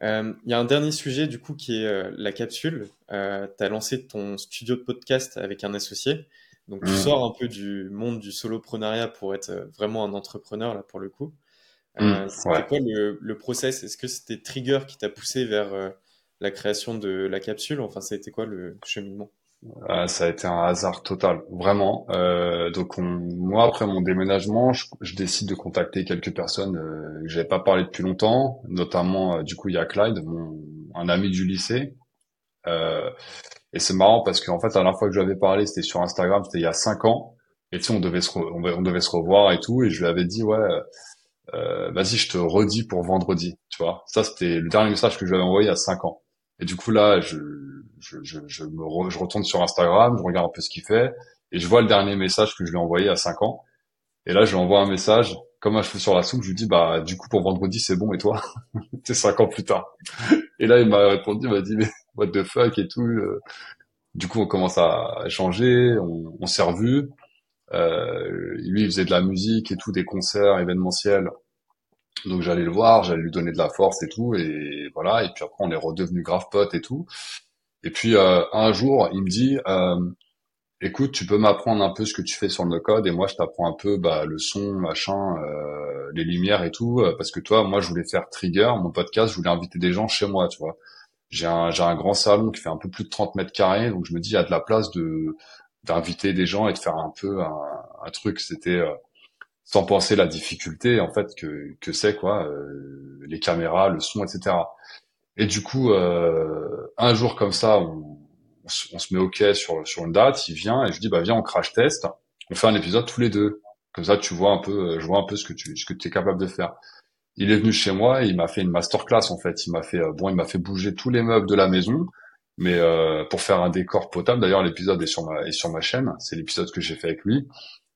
Il y a un dernier sujet du coup qui est la capsule. Tu as lancé ton studio de podcast avec un associé, donc tu sors un peu du monde du soloprenariat pour être vraiment un entrepreneur là pour le coup. C'était quoi le process? Est-ce que c'était Trigger qui t'a poussé vers la création de la capsule? Enfin, ça a été quoi le cheminement? Ça a été un hasard total, vraiment. Donc moi, après mon déménagement, je décide de contacter quelques personnes que j'avais pas parlé depuis longtemps, notamment du coup il y a Clyde, un ami du lycée. Et c'est marrant parce qu'en fait la dernière fois que je lui avais parlé, c'était sur Instagram, c'était il y a 5 ans. Et tu sais, on devait se revoir et tout, et je lui avais dit vas-y, je te redis pour vendredi, tu vois. Ça c'était le dernier message que je lui avais envoyé il y a 5 ans. Et du coup là, je retourne sur Instagram, je regarde un peu ce qu'il fait, et je vois le dernier message que je lui ai envoyé à 5 ans. Et là, je lui envoie un message, comme un cheveu sur la soupe, je lui dis, bah, du coup, pour vendredi, c'est bon, et toi? C'est 5 ans plus tard. Et là, il m'a répondu, il m'a dit, mais what the fuck, et tout. Du coup, on commence à échanger, on s'est revus. Lui, il faisait de la musique et tout, des concerts événementiels. Donc j'allais le voir, j'allais lui donner de la force et tout, et voilà. Et puis après on est redevenu grave potes et tout. Et puis un jour il me dit écoute, tu peux m'apprendre un peu ce que tu fais sur le code et moi je t'apprends un peu le son, machin, les lumières et tout, parce que moi je voulais faire Trigger, mon podcast, je voulais inviter des gens chez moi, tu vois. J'ai un grand salon qui fait un peu plus de 30 mètres carrés, donc je me dis il y a de la place d'inviter des gens et de faire un peu un truc. C'était sans penser la difficulté en fait que c'est quoi, les caméras, le son, etc. Et du coup un jour comme ça on se met OK sur une date, il vient et je dis viens, on crash test, on fait un épisode tous les deux, comme ça tu vois un peu, je vois un peu ce que tu es capable de faire. Il est venu chez moi et il m'a fait une masterclass en fait, il m'a fait bouger tous les meubles de la maison, mais pour faire un décor potable. D'ailleurs l'épisode est sur ma chaîne, c'est l'épisode que j'ai fait avec lui.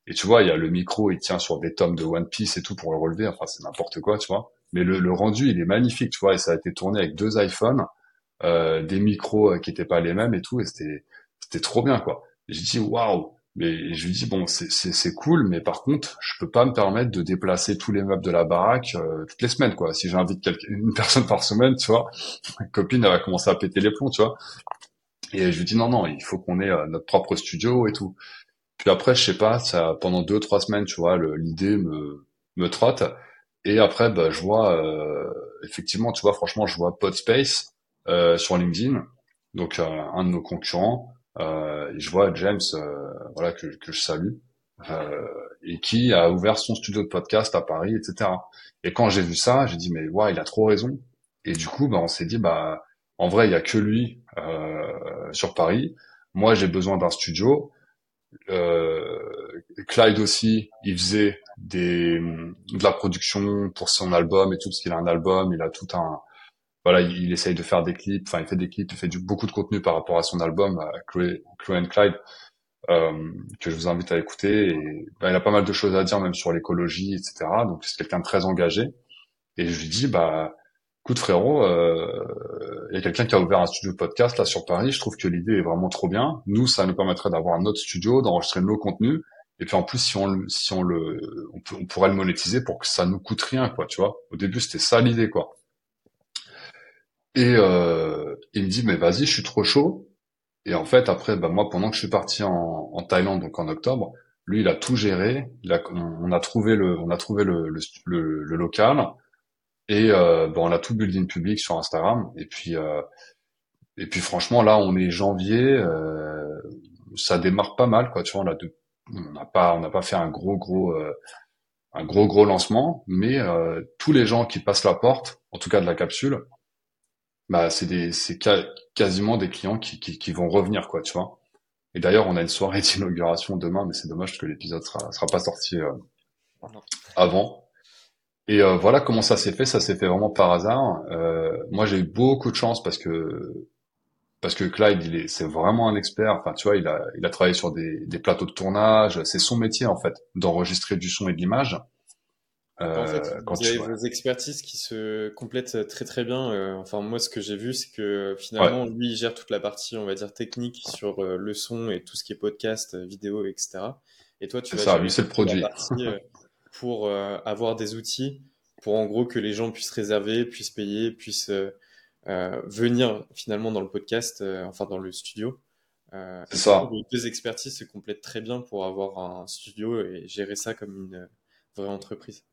Et tu vois, il y a le micro, il tient sur des tomes de One Piece et tout pour le relever. Enfin, c'est n'importe quoi, tu vois. Mais le rendu, il est magnifique, tu vois. Et ça a été tourné avec 2 iPhones, des micros qui étaient pas les mêmes et tout. Et c'était C'était trop bien, quoi. Et je dis, waouh. Mais je lui dis, bon, c'est cool, mais par contre, je peux pas me permettre de déplacer tous les meubles de la baraque toutes les semaines, quoi. Si j'invite une personne par semaine, tu vois, ma copine, elle va commencer à péter les plombs, tu vois. Et je lui dis, non, il faut qu'on ait notre propre studio et tout. Puis après, je sais pas, ça, pendant 2-3 semaines, tu vois, l'idée me trotte. Et après, bah, je vois, effectivement, tu vois, franchement, je vois Podspace sur LinkedIn, donc un de nos concurrents. Et je vois James, voilà, que je salue, et qui a ouvert son studio de podcast à Paris, etc. Et quand j'ai vu ça, j'ai dit, mais ouais, il a trop raison. Et du coup, bah, on s'est dit, bah, en vrai, il y a que lui sur Paris. Moi, j'ai besoin d'un studio. Clyde aussi, il faisait de la production pour son album et tout, parce qu'il a un album, il a tout un... Voilà, il essaye de faire des clips, enfin, il fait des clips, il fait beaucoup de contenu par rapport à son album, à Chloé & Clyde, que je vous invite à écouter. Et, bah, il a pas mal de choses à dire, même sur l'écologie, etc. Donc, c'est quelqu'un de très engagé. Et je lui dis, bah, écoute, frérot, il y a quelqu'un qui a ouvert un studio de podcast, là, sur Paris. Je trouve que l'idée est vraiment trop bien. Nous, ça nous permettrait d'avoir notre studio, d'enregistrer nos contenus. Et puis, en plus, on pourrait le monétiser pour que ça nous coûte rien, quoi, tu vois. Au début, c'était ça l'idée, quoi. Et il me dit, mais vas-y, je suis trop chaud. Et en fait, après, bah, moi, pendant que je suis parti en Thaïlande, donc en octobre, lui, il a tout géré. On a trouvé le local et bah, on a tout building public sur Instagram. Et puis franchement, là, on est janvier, ça démarre pas mal, quoi. Tu vois, on n'a pas fait un gros lancement, mais tous les gens qui passent la porte, en tout cas de la capsule. Bah, c'est quasiment des clients qui vont revenir, quoi, tu vois. Et d'ailleurs, on a une soirée d'inauguration demain, mais c'est dommage parce que l'épisode sera pas sorti avant. Et voilà comment ça s'est fait. Ça s'est fait vraiment par hasard. Moi, j'ai eu beaucoup de chance parce que Clyde, c'est vraiment un expert. Enfin, tu vois, il a travaillé sur des plateaux de tournage. C'est son métier, en fait, d'enregistrer du son et de l'image. En fait, vos expertises qui se complètent très très bien. Enfin, moi, ce que j'ai vu, c'est que finalement, lui, il gère toute la partie, on va dire, technique sur le son et tout ce qui est podcast, vidéo, etc. Et toi, tu vas gérer c'est le produit. La partie pour avoir des outils pour, en gros, que les gens puissent réserver, puissent payer, puissent venir finalement dans le podcast, enfin dans le studio. C'est ça. Les deux expertises se complètent très bien pour avoir un studio et gérer ça comme une vraie entreprise.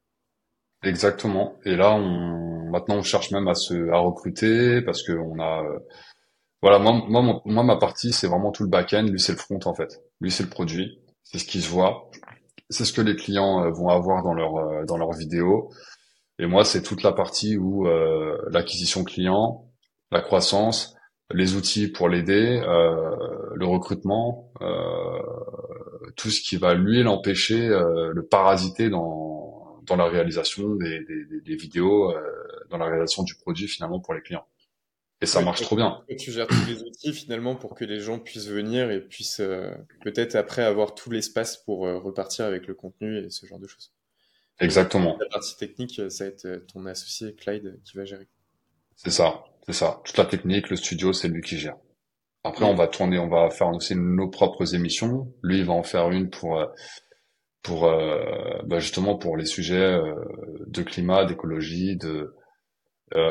Exactement. Et là, maintenant, on cherche même à recruter parce que on a, voilà, moi, ma partie, c'est vraiment tout le back-end. Lui, c'est le front, en fait. Lui, c'est le produit. C'est ce qui se voit. C'est ce que les clients vont avoir dans leur vidéo. Et moi, c'est toute la partie où, l'acquisition client, la croissance, les outils pour l'aider, le recrutement, tout ce qui va lui l'empêcher, le parasiter dans la réalisation des vidéos, dans la réalisation du produit finalement pour les clients. Et ça marche trop bien. Tu gères tous les outils finalement pour que les gens puissent venir et puissent peut-être après avoir tout l'espace pour repartir avec le contenu et ce genre de choses. Exactement. La partie technique, ça va être ton associé Clyde qui va gérer. C'est ça. Toute la technique, le studio, c'est lui qui gère. Après, on va faire aussi nos propres émissions. Lui, il va en faire une pour justement pour les sujets de climat, d'écologie,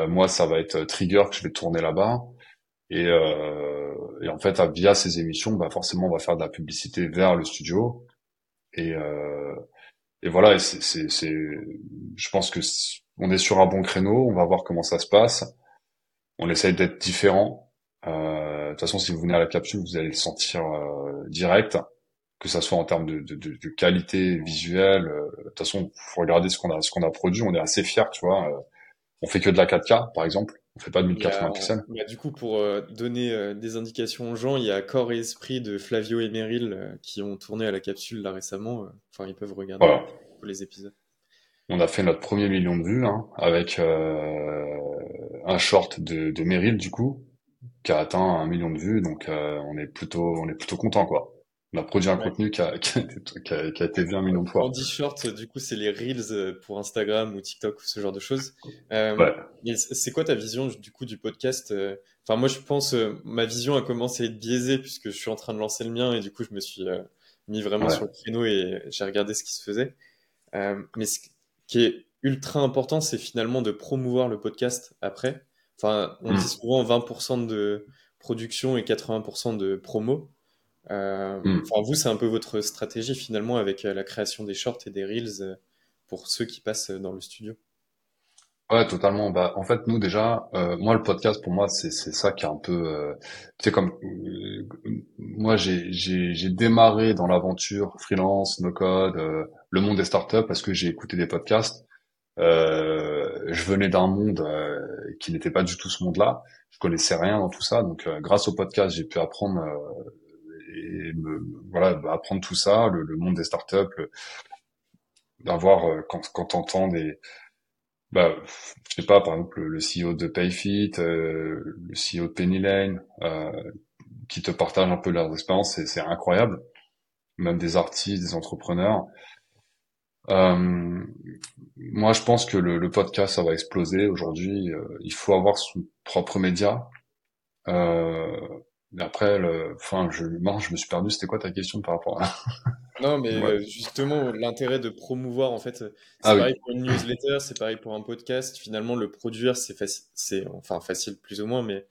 moi ça va être Trigger que je vais tourner là-bas et en fait via ces émissions, bah forcément on va faire de la publicité vers le studio et voilà, et c'est je pense que on est sur un bon créneau, on va voir comment ça se passe. On essaye d'être différent. De toute façon, si vous venez à la capsule, vous allez le sentir direct. Que ça soit en termes de qualité visuelle, de toute façon, faut regarder ce qu'on a produit, on est assez fiers, tu vois. On fait que de la 4K, par exemple, on fait pas de 1080 pixels. Du coup, pour donner des indications aux gens, il y a Corps et Esprit de Flavio et Meryl qui ont tourné à la capsule là récemment. Enfin, ils peuvent regarder voilà. Tous les épisodes. On a fait notre premier million de vues avec un short de Meryl, du coup, qui a atteint 1 million de vues, donc on est plutôt content, quoi. On a produit un contenu qui a été bien mis en poire. En 10 shorts, du coup, c'est les Reels pour Instagram ou TikTok ou ce genre de choses. C'est quoi ta vision du coup du podcast? Enfin, moi, je pense ma vision a commencé à être biaisée puisque je suis en train de lancer le mien et du coup, je me suis mis vraiment sur le créneau et j'ai regardé ce qui se faisait. Mais ce qui est ultra important, c'est finalement de promouvoir le podcast après. Enfin, on dit souvent 20% de production et 80% de promo. Vous, c'est un peu votre stratégie finalement avec la création des shorts et des reels pour ceux qui passent dans le studio. Ouais, totalement. Bah, en fait, nous déjà, moi le podcast pour moi c'est ça qui est un peu, tu sais comme moi j'ai démarré dans l'aventure freelance, no code, le monde des startups parce que j'ai écouté des podcasts. Je venais d'un monde qui n'était pas du tout ce monde-là. Je connaissais rien dans tout ça, donc grâce au podcast j'ai pu apprendre. Apprendre tout ça, le monde des startups, d'avoir quand t'entends des, je sais pas, par exemple le CEO de Payfit, le CEO de Penny Lane, qui te partagent un peu leurs expériences, c'est incroyable. Même des artistes, des entrepreneurs. Moi, je pense que le podcast, ça va exploser aujourd'hui. Il faut avoir son propre média. Après, je me suis perdu. C'était quoi ta question par rapport à... Non, mais justement, l'intérêt de promouvoir, en fait, c'est pareil pour une newsletter, c'est pareil pour un podcast. Finalement, le produire, c'est facile plus ou moins, mais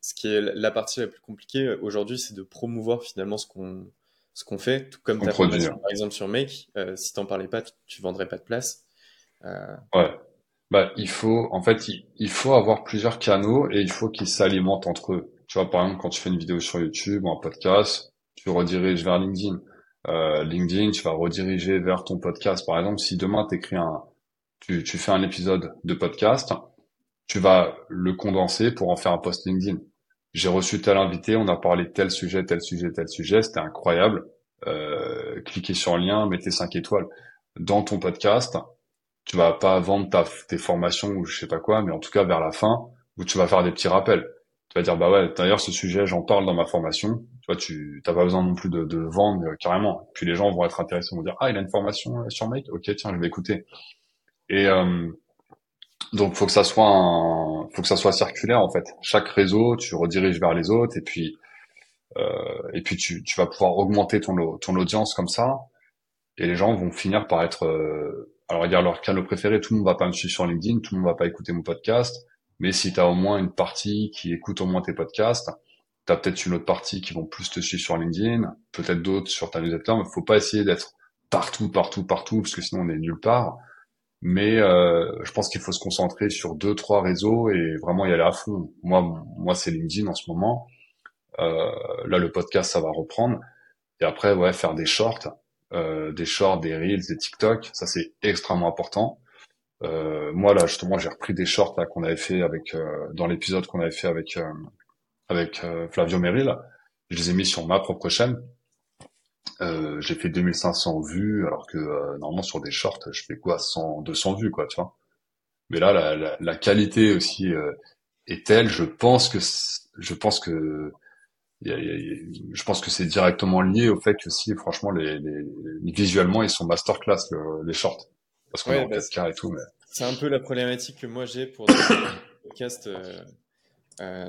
ce qui est la partie la plus compliquée aujourd'hui, c'est de promouvoir finalement ce qu'on fait. Tout comme ta formation, par exemple, sur Make, si t'en parlais pas, tu vendrais pas de place. Ouais. Il faut avoir plusieurs canaux et il faut qu'ils s'alimentent entre eux. Tu vois, par exemple, quand tu fais une vidéo sur YouTube ou un podcast, tu rediriges vers LinkedIn. LinkedIn, tu vas rediriger vers ton podcast. Par exemple, si demain tu fais un épisode de podcast, tu vas le condenser pour en faire un post LinkedIn. J'ai reçu tel invité, on a parlé de tel sujet, tel sujet, tel sujet. C'était incroyable. Cliquez sur le lien, mettez 5 étoiles. Dans ton podcast, tu vas pas vendre tes formations ou je sais pas quoi, mais en tout cas vers la fin, où tu vas faire des petits rappels. Tu vas dire, d'ailleurs, ce sujet, j'en parle dans ma formation. Tu vois, t'as pas besoin non plus de vendre carrément. Puis les gens vont être intéressés, vont dire, il a une formation sur Make. Ok, tiens, je vais écouter. Et, donc, faut que ça soit circulaire, en fait. Chaque réseau, tu rediriges vers les autres et puis tu vas pouvoir augmenter ton audience comme ça. Et les gens vont finir par être, alors, regarde leur canal préféré. Tout le monde va pas me suivre sur LinkedIn. Tout le monde va pas écouter mon podcast. Mais si t'as au moins une partie qui écoute au moins tes podcasts, t'as peut-être une autre partie qui vont plus te suivre sur LinkedIn, peut-être d'autres sur ta newsletter, mais faut pas essayer d'être partout, parce que sinon on est nulle part. Mais je pense qu'il faut se concentrer sur 2-3 réseaux et vraiment y aller à fond. Moi c'est LinkedIn en ce moment. Là le podcast ça va reprendre. Et après faire des shorts, des reels, des TikTok, ça c'est extrêmement important. Moi là justement j'ai repris des shorts là qu'on avait fait avec dans l'épisode qu'on avait fait avec Flavio Meryl. Je les ai mis sur ma propre chaîne. J'ai fait 2500 vues alors que normalement sur des shorts je fais quoi 100 200 vues quoi tu vois. Mais là la qualité aussi est telle, je pense que c'est directement lié au fait que si franchement les visuellement ils sont masterclass les shorts. Parce qu'on est en 4K et tout. Mais... C'est un peu la problématique que moi j'ai pour des podcasts.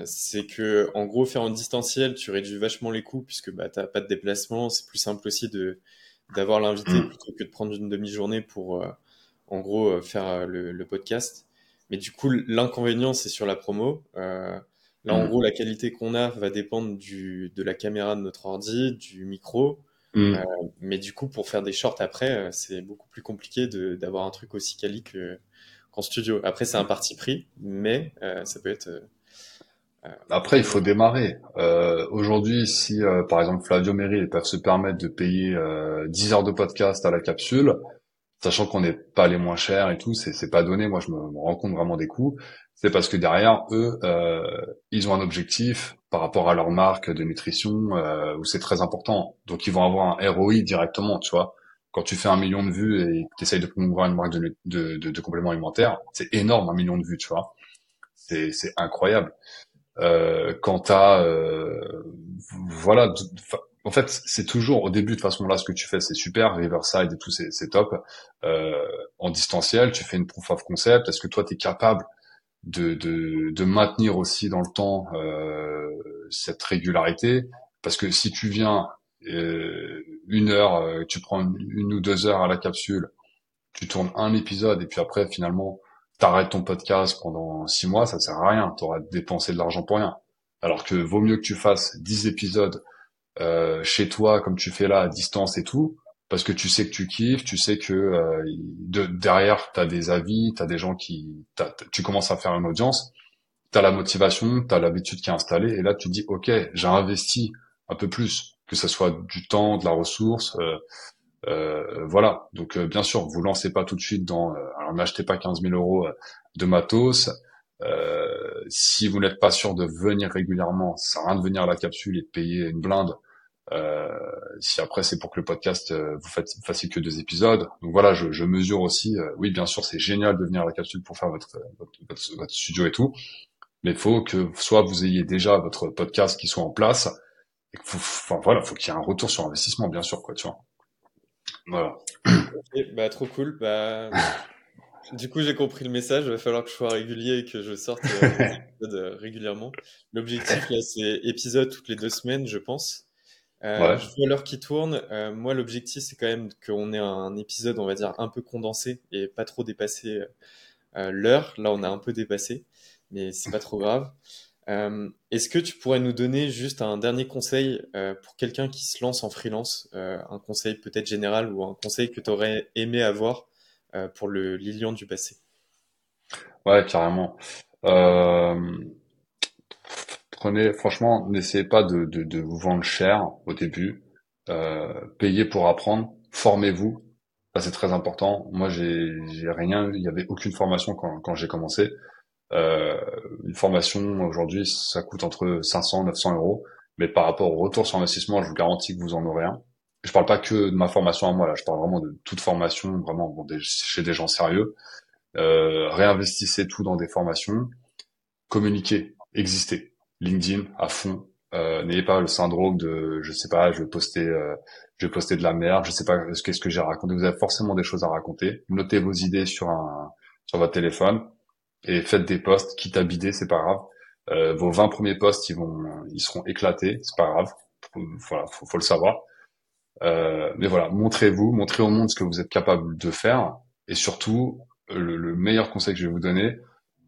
C'est que, en gros, faire en distanciel, tu réduis vachement les coûts puisque t'as pas de déplacement. C'est plus simple aussi d'avoir l'invité plutôt que de prendre une demi-journée pour, faire le podcast. Mais du coup, l'inconvénient, c'est sur la promo. En gros, la qualité qu'on a va dépendre de la caméra de notre ordi, du micro. Mais du coup, pour faire des shorts après, c'est beaucoup plus compliqué d'avoir un truc aussi quali qu'en studio. Après, c'est un parti pris, mais ça peut être... Après, il faut démarrer. Aujourd'hui, si par exemple Flavio Meryl peuvent se permettre de payer 10 heures de podcast à la capsule, sachant qu'on n'est pas les moins chers et tout, c'est pas donné. Moi, je me rends compte vraiment des coûts. C'est parce que derrière eux, ils ont un objectif par rapport à leur marque de nutrition où c'est très important. Donc ils vont avoir un ROI directement, tu vois. Quand tu fais 1 million de vues et que tu essayes de promouvoir une marque de compléments alimentaires, c'est énorme 1 million de vues, tu vois. C'est incroyable. Quand t'as en fait, c'est toujours au début, de toute façon, là, ce que tu fais, c'est super, Riverside et tout, c'est top. En distanciel, tu fais une proof of concept. Est-ce que toi, tu es capable de maintenir aussi dans le temps cette régularité? Parce que si tu viens une heure, tu prends une ou deux heures à la capsule, tu tournes un épisode et puis après, finalement, t'arrêtes ton podcast pendant 6 mois, ça sert à rien. T'auras dépensé de l'argent pour rien. Alors que vaut mieux que tu fasses 10 épisodes chez toi, comme tu fais là, à distance et tout, parce que tu sais que tu kiffes, tu sais que derrière, t'as des avis, t'as des gens qui... tu commences à faire une audience, t'as la motivation, t'as l'habitude qui est installée, et là, tu te dis, OK, j'ai investi un peu plus, que ça soit du temps, de la ressource... voilà, donc bien sûr, vous lancez pas tout de suite dans... alors, n'achetez pas 15 000 euros de matos. Si vous n'êtes pas sûr de venir régulièrement, ça sert à rien de venir à la capsule et de payer une blinde. Si après, c'est pour que le podcast, vous fassiez que 2 épisodes. Donc voilà, je mesure aussi... oui, bien sûr, c'est génial de venir à la capsule pour faire votre studio et tout. Mais il faut que soit vous ayez déjà votre podcast qui soit en place. Et que voilà, faut qu'il y ait un retour sur investissement, bien sûr, quoi, tu vois. Voilà. Okay, bah trop cool. Bah, du coup, j'ai compris le message. Il va falloir que je sois régulier et que je sorte des épisodes régulièrement. L'objectif, là, c'est épisode toutes les 2 semaines, je pense. Ouais. Je vois l'heure qui tourne. Moi, l'objectif, c'est quand même qu'on ait un épisode, on va dire, un peu condensé et pas trop dépasser l'heure. Là, on a un peu dépassé, mais c'est pas trop grave. Est-ce que tu pourrais nous donner juste un dernier conseil pour quelqu'un qui se lance en freelance, un conseil peut-être général ou un conseil que tu aurais aimé avoir pour le Lilian du passé? Ouais, carrément. Franchement, n'essayez pas de vous vendre cher au début. Payez pour apprendre, formez-vous. Ça, c'est très important. Moi, j'ai rien, il n'y avait aucune formation quand j'ai commencé. Une formation aujourd'hui, ça coûte entre 500 et 900 euros, mais par rapport au retour sur investissement, je vous garantis que vous en aurez un. Je parle pas que de ma formation à moi là, je parle vraiment de toute formation, vraiment chez des gens sérieux. Réinvestissez tout dans des formations, communiquez, existez, LinkedIn à fond. N'ayez pas le syndrome de, je sais pas, je vais poster de la merde, je sais pas qu'est-ce que j'ai raconté. Vous avez forcément des choses à raconter. Notez vos idées sur votre téléphone. Et faites des posts, quitte à bider, c'est pas grave. Vos 20 premiers posts, ils seront éclatés, c'est pas grave. Voilà, faut le savoir. Mais voilà, montrez-vous, montrez au monde ce que vous êtes capable de faire. Et surtout, le meilleur conseil que je vais vous donner,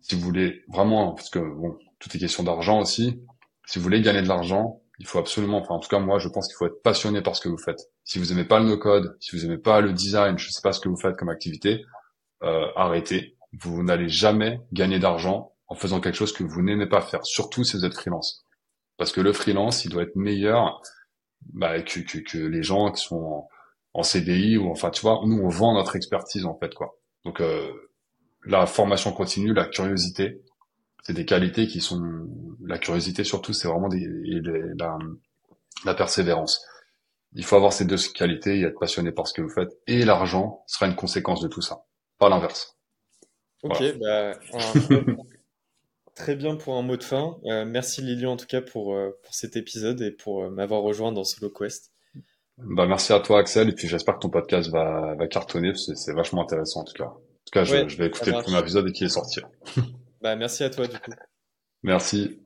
si vous voulez vraiment, parce que bon, tout est question d'argent aussi. Si vous voulez gagner de l'argent, il faut absolument, enfin en tout cas moi, je pense qu'il faut être passionné par ce que vous faites. Si vous aimez pas le no-code, si vous aimez pas le design, je sais pas ce que vous faites comme activité, arrêtez. Vous n'allez jamais gagner d'argent en faisant quelque chose que vous n'aimez pas faire, surtout si vous êtes freelance. Parce que le freelance, il doit être meilleur que les gens qui sont en CDI ou enfin, tu vois, nous, on vend notre expertise, en fait, quoi. Donc, la formation continue, la curiosité, c'est des qualités qui sont... La curiosité, surtout, c'est vraiment la persévérance. Il faut avoir ces 2 qualités et être passionné par ce que vous faites. Et l'argent sera une conséquence de tout ça, pas l'inverse. Ok, voilà. Très bien pour un mot de fin. Merci Lilian en tout cas pour cet épisode et pour m'avoir rejoint dans SoloQuest. Bah, merci à toi Axel, et puis j'espère que ton podcast va cartonner, parce que c'est vachement intéressant en tout cas. En tout cas, ouais, je vais écouter le premier épisode et qu'il est sorti. Bah, merci à toi du coup. Merci.